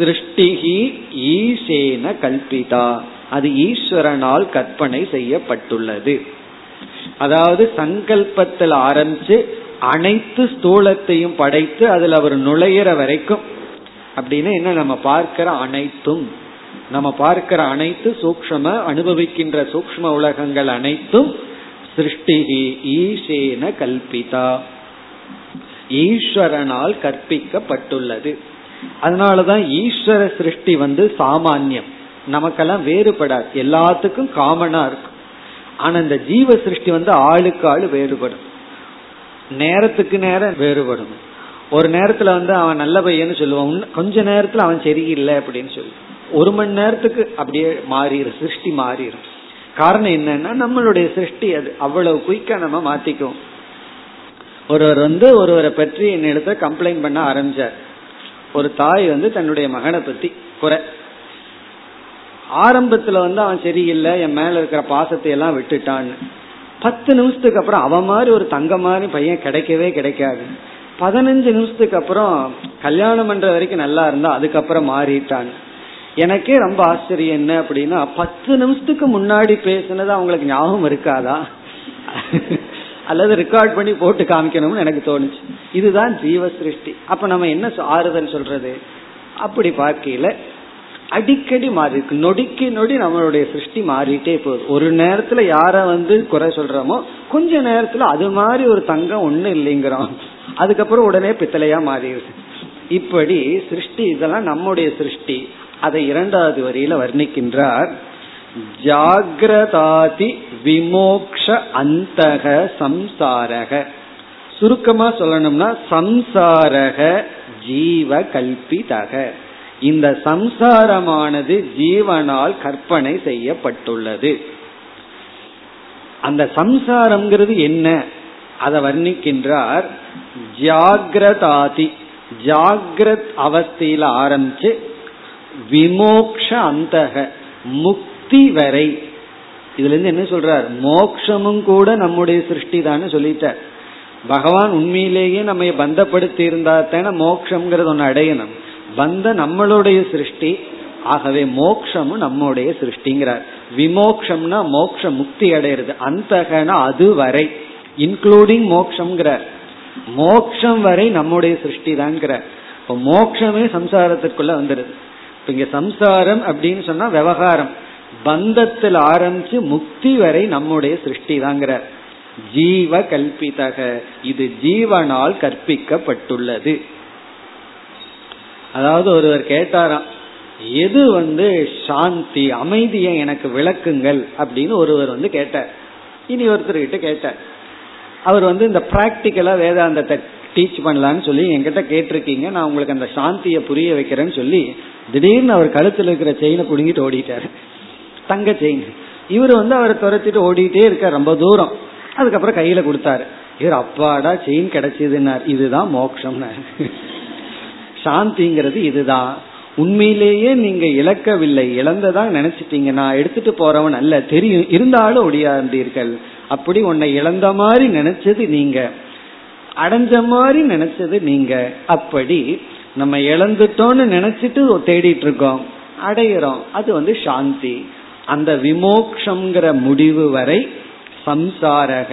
சிருஷ்டிஹி ஈசேன கல்பிதா, அது ஈஸ்வரனால் கற்பனை செய்யப்பட்டுள்ளது. அதாவது சங்கல்பத்தில் ஆரம்பிச்சு அனைத்து ஸ்தூலத்தையும் படைத்து அதுல அவர் நுழையிற வரைக்கும். அப்படின்னு என்ன, நம்ம பார்க்கிற அனைத்தும், நம்ம பார்க்கிற அனைத்து சூக்ஷ்ம, அனுபவிக்கின்ற சூக்ஷ்ம உலகங்கள் அனைத்தும் சிருஷ்டிஹி ஈசேன கல்பிதா, ஈஸ்வரனால் கற்பிக்கப்பட்டுள்ளது. அதனாலதான் ஈஸ்வர சிருஷ்டி வந்து சாமான்யம், நமக்கெல்லாம் வேறுபடாது, எல்லாத்துக்கும் காமனா இருக்கும். ஆனா இந்த ஜீவ சிருஷ்டி வந்து ஆளுக்கு ஆளு வேறுபடும், நேரத்துக்கு நேரம் வேறுபடும். ஒரு நேரத்துல வந்து அவன் நல்ல பையன்னு சொல்லுவான், கொஞ்ச நேரத்துல அவன் சரியில்லை அப்படின்னு சொல்லுவான். ஒரு மணி நேரத்துக்கு அப்படியே மாறிடும், சிருஷ்டி மாறிடும். காரணம் என்னன்னா நம்மளுடைய சிருஷ்டி அது, அவ்வளவு குயிக்கா நம்ம மாத்திக்கும். ஒருவர் வந்து ஒருவரை பற்றி என்னிடத்த கம்ப்ளைண்ட் பண்ண ஆரம்பிச்சார். ஒரு தாய் வந்து தன்னுடைய மகனை பத்தி குறை, ஆரம்பத்துல வந்து அவன் சரியில்லை, என் மேல இருக்கிற பாசத்தை எல்லாம் விட்டுட்டான்னு. 10 நிமிஷத்துக்கு அப்புறம் அவன் மாதிரி ஒரு தங்க மாதிரி பையன் கிடைக்கவே கிடைக்காது. 15 நிமிஷத்துக்கு அப்புறம் கல்யாணம் பண்ற வரைக்கும் நல்லா இருந்தா அதுக்கப்புறம் மாறிட்டான்னு. எனக்கே ரொம்ப ஆச்சரியம் என்ன அப்படின்னா, 10 நிமிஷத்துக்கு முன்னாடி பேசினது அவங்களுக்கு ஞாபகம் இருக்காதா, அல்லது ரெக்கார்ட் பண்ணி போட்டு காமிக்கணும்னு எனக்கு தோணுச்சு. இதுதான் ஜீவ சிருஷ்டி. அப்ப நம்ம என்ன ஆறுதல் சொல்றது? அப்படி பார்க்கல அடிக்கடி மாறி இருக்கு, நொடிக்கு நொடி நம்மளுடைய சிருஷ்டி மாறிட்டே போகுது. ஒரு நேரத்துல யார குறை சொல்றோமோ, கொஞ்ச நேரத்துல அது மாதிரி ஒரு தங்கம் ஒண்ணு இல்லைங்கிறோம், அதுக்கப்புறம் உடனே பித்தளையா மாறிடுது. இப்படி சிருஷ்டி, இதெல்லாம் நம்முடைய சிருஷ்டி. அதை 2வது வரியில வர்ணிக்கின்றார். ஜாகிரதாதி விமோக்ஷ அந்தக சம்சாரக. சுருக்கமா சொல்லணும்னா சம்சாரக ஜீவ கல்பிதக. இந்த சம்சாரமானது ஜீவனால் கற்பனை செய்யப்பட்டுள்ளது. அந்த சம்சாரம்ங்கிறது என்ன, அதை வர்ணிக்கின்றார். ஜாகிரதாதி, ஜாகிரத் அவஸ்தையில ஆரம்பிச்சு விமோக்ஷ அந்தக, முக்தி வரை. இதுல இருந்து என்ன சொல்றார், மோக்ஷமும் கூட நம்முடைய சிருஷ்டி தான் சொல்லிட்டார் பகவான். உண்மையிலேயே நம்ம பந்தப்படுத்தி இருந்தா தானே மோக்ஷம்ங்கிறது ஒன்னு அடையணும். பந்த நம்மளுடைய சிருஷ்டி, ஆகவே மோக்ஷமும் நம்முடைய சிருஷ்டிங்கிறார். விமோக்ஷம்னா மோக்ஷ முக்தி அடையிறது, அந்தகனா அது வரை, இன்க்ளூடிங் மோக்ஷம்ங்கிறார். மோக்ஷம் வரை நம்முடைய சிருஷ்டி தான்ங்கிறார். இப்போ மோக்ஷமே சம்சாரத்திற்குள்ள வந்துடுது. இப்ப இங்க சம்சாரம் அப்படின்னு சொன்னா விவகாரம், பந்தத்தில் ஆரம்பிச்சு முக்தி வரை நம்முடைய சிருஷ்டி தான்ங்கிறார். ஜீவ கல்பிதக, இது ஜீவனால் கற்பிக்கப்பட்டுள்ளது. அதாவது ஒருவர் கேட்டாராம், எது சாந்தி அமைதியை எனக்கு விளக்குங்கள் அப்படின்னு ஒருவர் கேட்டார். இனி ஒருத்தர்கிட்ட கேட்டார், அவர் இந்த பிராக்டிக்கலா வேதாந்தத்தை டீச் பண்ணலான்னு சொல்லி என்கிட்ட கேட்டிருக்கீங்க, நான் உங்களுக்கு அந்த சாந்தியை புரிய வைக்கிறேன்னு சொல்லி திடீர்னு அவர் கழுத்துல இருக்கிற செயினை புடுங்கிட்டு ஓடிட்டாரு, தங்க செயின். இவர் அவரை துரத்திட்டு ஓடிட்டே இருக்கார் ரொம்ப தூரம். அதுக்கப்புறம் கையில கொடுத்தாரு. இவர் அப்பாடா செயின் கிடைச்சதுன்னார். இதுதான் மோட்சம்னார். சாந்திங்கிறது இதுதான். உண்மையிலேயே நீங்க இழக்கவில்லை, இழந்ததான் நினைச்சிட்டீங்க. நான் எடுத்துட்டு போறவன் அல்ல தெரியும், இருந்தாலும் ஒடியாந்தீர்கள். அப்படி உன்னை இழந்த மாதிரி நினைச்சது நீங்க, அடைஞ்ச மாதிரி நினைச்சது நீங்க. அப்படி நம்ம இழந்துட்டோம்னு நினைச்சிட்டு தேடிட்டு இருக்கோம், அடையிறோம். அது சாந்தி. அந்த விமோக்ஷங்கிற முடிவு வரை சம்சாரக,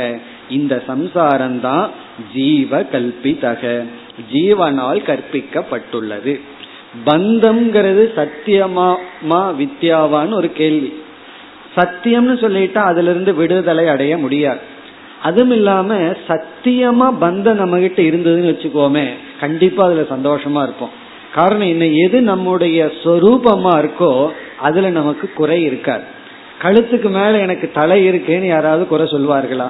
இந்த சம்சாரம்தான் ஜீவ கல்பிதக, ஜீவனால் கற்பிக்கப்பட்டுள்ளது. பந்தம்ங்கிறது சத்தியமா வித்யாவான்னு ஒரு கேள்வி. சத்தியம்னு சொல்லிட்டா அதுல இருந்து விடுதலை அடைய முடியாது. அதுவும் இல்லாம சத்தியமா பந்தம் நம்ம கிட்ட இருந்ததுன்னு வச்சுக்கோமே, கண்டிப்பா அதுல சந்தோஷமா இருப்போம். காரணம் என்ன, எது நம்முடைய சொரூபமா இருக்கோ அதுல நமக்கு குறை இருக்காது. கழுத்துக்கு மேல எனக்கு தலை இருக்குன்னு யாராவது குறை சொல்வார்களா?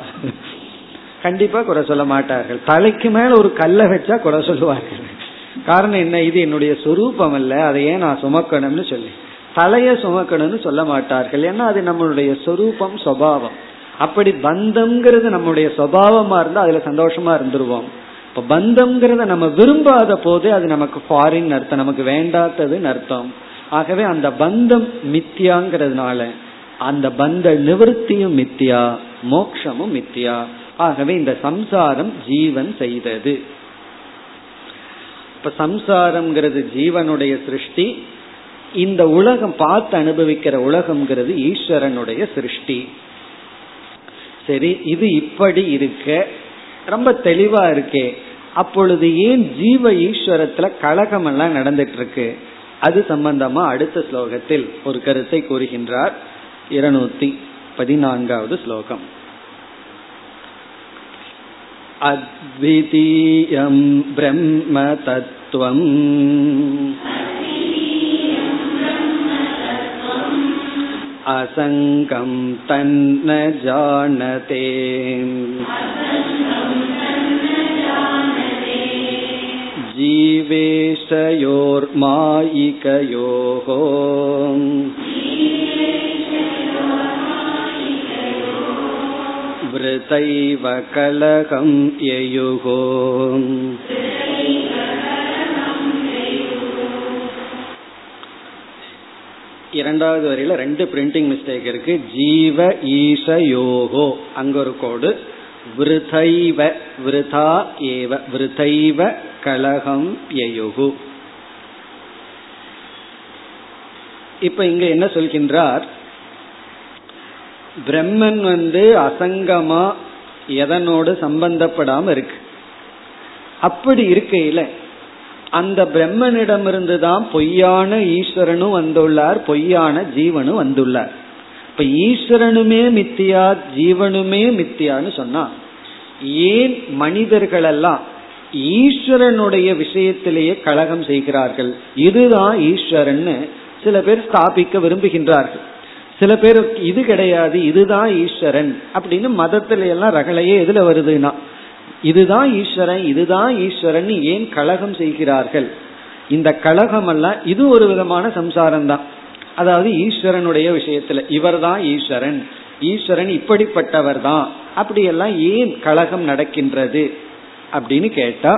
கண்டிப்பா குறை சொல்ல மாட்டார்கள். தலைக்கு மேல ஒரு கல்லை வச்சா குறை சொல்லுவார்கள். காரணம் என்ன, இது என்னுடைய சொரூபம் அல்ல, அதை ஏன் நான் சுமக்கணும்னு சொல்லி. தலைய சுமக்கணும்னு சொல்ல மாட்டார்கள், ஏன்னா அது நம்மளுடைய சொரூபம், சுபாவம். அப்படி பந்தம்ங்கிறது நம்முடைய சுபாவமா இருந்தா அதுல சந்தோஷமா இருந்துருவோம். இப்ப பந்தம்ங்கிறத நம்ம விரும்பாத போது அது நமக்கு ஃபாரின் அர்த்தம், நமக்கு வேண்டாததுன்னு அர்த்தம். ஆகவே அந்த பந்தம் மித்தியாங்கிறதுனால அந்த பந்த நிவர்த்தியும் மித்தியா, மோட்சமும் மித்தியா. ஆகவே இந்த சம்சாரம் ஜீவன் செய்தது. இப்ப சம்சாரம்ங்கிறது ஜீவனுடைய சிருஷ்டி. இந்த உலகம் பார்த்து அனுபவிக்கிற உலகம்ங்கிறது ஈஸ்வரனுடைய சிருஷ்டி. சரி, இது இப்படி இருக்க ரொம்ப தெளிவா இருக்கே, அப்பொழுது ஏன் ஜீவ ஈஸ்வரத்துல கலகம் எல்லாம் நடந்துட்டு இருக்கு? அது சம்பந்தமா அடுத்த ஸ்லோகத்தில் ஒரு கருத்தை கூறுகின்றார். 214வது ஸ்லோகம். அத்விதீயம் பிரம்ம தத்துவம் அசங்கம் தன்ன ஜானதே. ஜீவேஷயோர் மாயிகயோஹோ வ்ருதைவ கலகம் யயுகோ. இரண்டாவது வரையில 2 பிரிண்டிங் மிஸ்டேக் இருக்கு. ஜீவ ஈசயோகோ அங்க ஒரு கோடு, வ்ருதைவ வ்ருதா ஏவ, வ்ருதைவ கலகம் யயுகு. இப்ப இங்க என்ன சொல்கின்றார், பிரம்மன் அசங்கமா எதனோடு சம்பந்தப்படாம இருக்கு. அப்படி இருக்கையில அந்த பிரம்மனிடமிருந்து தான் பொய்யான ஈஸ்வரனும் வந்துள்ளார், பொய்யான ஜீவனும் வந்துள்ளார். இப்ப ஈஸ்வரனுமே மித்தியா ஜீவனுமே மித்தியான்னு சொன்னா, ஏன் மனிதர்கள் எல்லாம் ஈஸ்வரனுடைய விஷயத்திலேயே கலகம் செய்கிறார்கள்? இதுதான் ஈஸ்வரன் சில பேர் ஸ்தாபிக்க விரும்புகின்றார்கள். சில பேர் இது கிடையாது, இதுதான் ஈஸ்வரன் அப்படின்னு மதத்தில எல்லாம் ரகளையே எதுல வருதுன்னா இதுதான் ஈஸ்வரன் இதுதான் ஈஸ்வரன் ஏன் கலகம் செய்கிறார்கள்? இந்த கலகம் எல்லாம் இது ஒரு விதமான சம்சாரம் தான். அதாவது ஈஸ்வரனுடைய விஷயத்துல இவர் தான் ஈஸ்வரன், ஈஸ்வரன் இப்படிப்பட்டவர் தான், அப்படியெல்லாம் ஏன் கலகம் நடக்கின்றது அப்படின்னு கேட்டா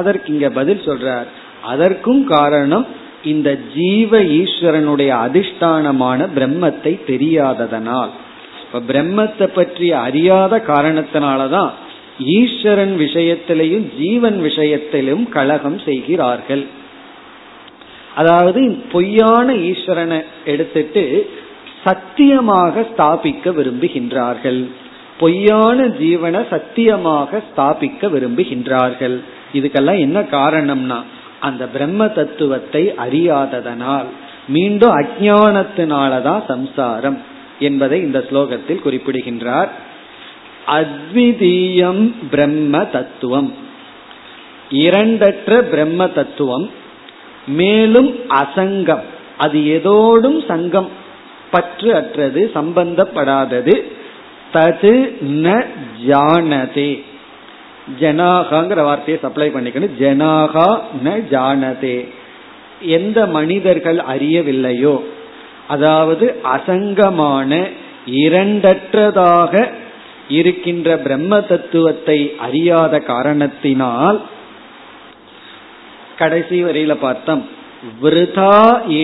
அதற்கு இங்க பதில் சொல்றார். அதற்கும் காரணம் இந்த ஜீவ ஈஸ்வரனுடைய அதிஷ்டானமான பிரம்மத்தை தெரியாததனால். இப்ப பிரம்மத்தை பற்றி அறியாத காரணத்தினாலதான் ஈஸ்வரன் விஷயத்திலையும் ஜீவன் விஷயத்திலும் கலகம் செய்கிறார்கள். அதாவது பொய்யான ஈஸ்வரனை எடுத்துட்டு சத்தியமாக ஸ்தாபிக்க விரும்புகின்றார்கள், பொய்யான ஜீவனை சத்தியமாக ஸ்தாபிக்க விரும்புகின்றார்கள். இதுக்கெல்லாம் என்ன காரணம்னா அந்த பிரம்ம தத்துவத்தை அறியாததனால், மீண்டும் அஞ்ஞானத்தினாலதான் சம்சாரம் என்பதை இந்த ஸ்லோகத்தில் குறிப்பிடுகின்றார். அத்விதீயம் பிரம்ம தத்துவம், இரண்டற்ற பிரம்ம தத்துவம், மேலும் அசங்கம், அது எதோடும் சங்கம் பற்று அற்றது, சம்பந்தப்படாதது. தது ந ஜானதே, ஜனாகாங்கிற வார்த்தையை சப்ளை பண்ணிக்கணும். ஜனாகா ந ஜானதே, எந்த மனிதர்கள் அறியவில்லையோ, அதாவது அசங்கமான இரண்டற்றதாக இருக்கின்ற பிரம்ம தத்துவத்தை அறியாத காரணத்தினால். கடைசி வரையில பார்த்தோம், விருதா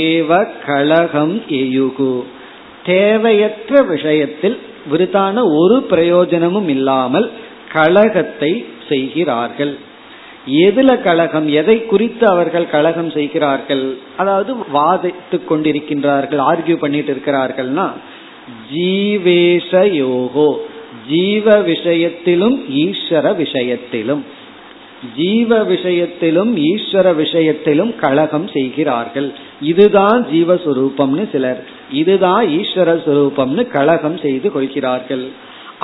ஏவ கலகம் ஏயுகு, தேவையற்ற விஷயத்தில் விருதான ஒரு பிரயோஜனமும் இல்லாமல் கலகத்தை செய்கிறார்கள். எதுல கலகம், எதை குறித்து அவர்கள் கலகம் செய்கிறார்கள்? அதாவது வாதித்து கொண்டிருக்கின்றார்கள், ஆர்கியூ பண்ணிட்டு இருக்கிறார்கள்னா ஜீவேஷயோகோ, ஜீவ விஷயத்திலும் ஈஸ்வர விஷயத்திலும், ஜீவ விஷயத்திலும் ஈஸ்வர விஷயத்திலும் கலகம் செய்கிறார்கள். இதுதான் ஜீவஸ்வரூபம்னு சிலர், இதுதான் ஈஸ்வர சுரூபம்னு கலகம் செய்து கொள்கிறார்கள்.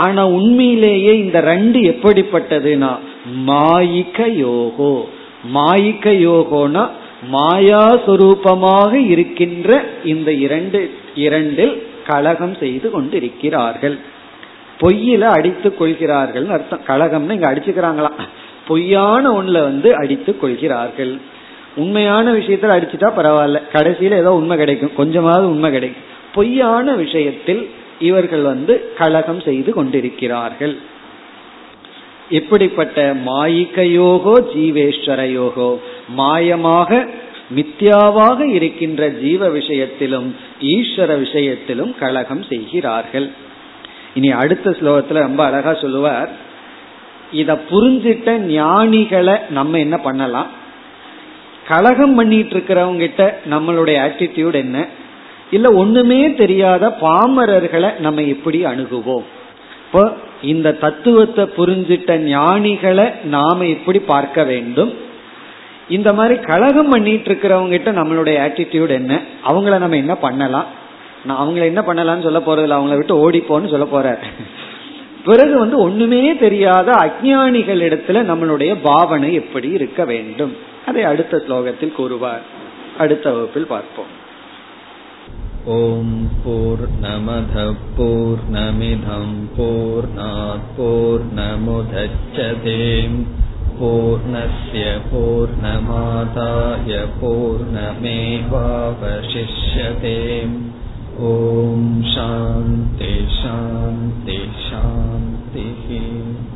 ஆனா உண்மையிலேயே இந்த ரெண்டு எப்படிப்பட்டதுன்னா மாயிக்க யோகோ, மாயிக்க யோகோனா மாயா சுரூபமாக இருக்கின்ற இந்த இரண்டில் கலகம் செய்து கொண்டிருக்கிறார்கள். பொய்யில அடித்துக் கொள்கிறார்கள் அர்த்தம். கலகம்னு இங்க அடிச்சுக்கிறாங்களாம், பொய்யான ஒண்ணுல அடித்துக் கொள்கிறார்கள். உண்மையான விஷயத்துல அடிச்சுட்டா பரவாயில்ல, கடைசியில ஏதோ உண்மை கிடைக்கும், கொஞ்சமாவது உண்மை கிடைக்கும். பொய்யான விஷயத்தில் இவர்கள் கலகம் செய்து கொண்டிருக்கிறார்கள். எப்படிப்பட்ட மாயிக்கையோகோ ஜீவேஸ்வரயோகோ, மாயமாக மித்யாவாக இருக்கின்ற ஜீவ விஷயத்திலும் ஈஸ்வர விஷயத்திலும் கலகம் செய்கிறார்கள். இனி அடுத்த ஸ்லோகத்துல ரொம்ப அழகா சொல்லுவார். இத புரிஞ்சிட்ட ஞானிகளை நம்ம என்ன பண்ணலாம்? கலகம் பண்ணிட்டு இருக்கிறவங்க கிட்ட நம்மளுடைய ஆட்டிடியூட் என்ன? இல்ல ஒண்ணுமே தெரியாத பாமரர்களை நம்ம எப்படி அணுகுவோம்? இப்போ இந்த தத்துவத்தை புரிஞ்சிட்ட ஞானிகளை நாம எப்படி பார்க்க வேண்டும்? இந்த மாதிரி கலகம் பண்ணிட்டு இருக்கிறவங்க கிட்ட நம்மளுடைய ஆட்டிடியூட் என்ன? அவங்கள நம்ம என்ன பண்ணலாம்? நான் அவங்கள என்ன பண்ணலாம்னு சொல்ல போறதில்ல, அவங்கள விட்டு ஓடிப்போன்னு சொல்ல போற. பிறகு ஒண்ணுமே தெரியாத அஞ்ஞானிகள் இடத்துல நம்மளுடைய பாவனை எப்படி இருக்க வேண்டும், அதை அடுத்த ஸ்லோகத்தில் கூறுவார். அடுத்த வகுப்பில் பார்ப்போம். ஓம் பூர்ணமத் பூர்ணமிதம் பூர்ணாத் பூர்ணமுதச்யதே பூர்ணஸ்ய பூர்ணமாதாய பூர்ணமேவாவசிஷ்யதே. ஓம் சாந்தி சாந்தி சாந்தி.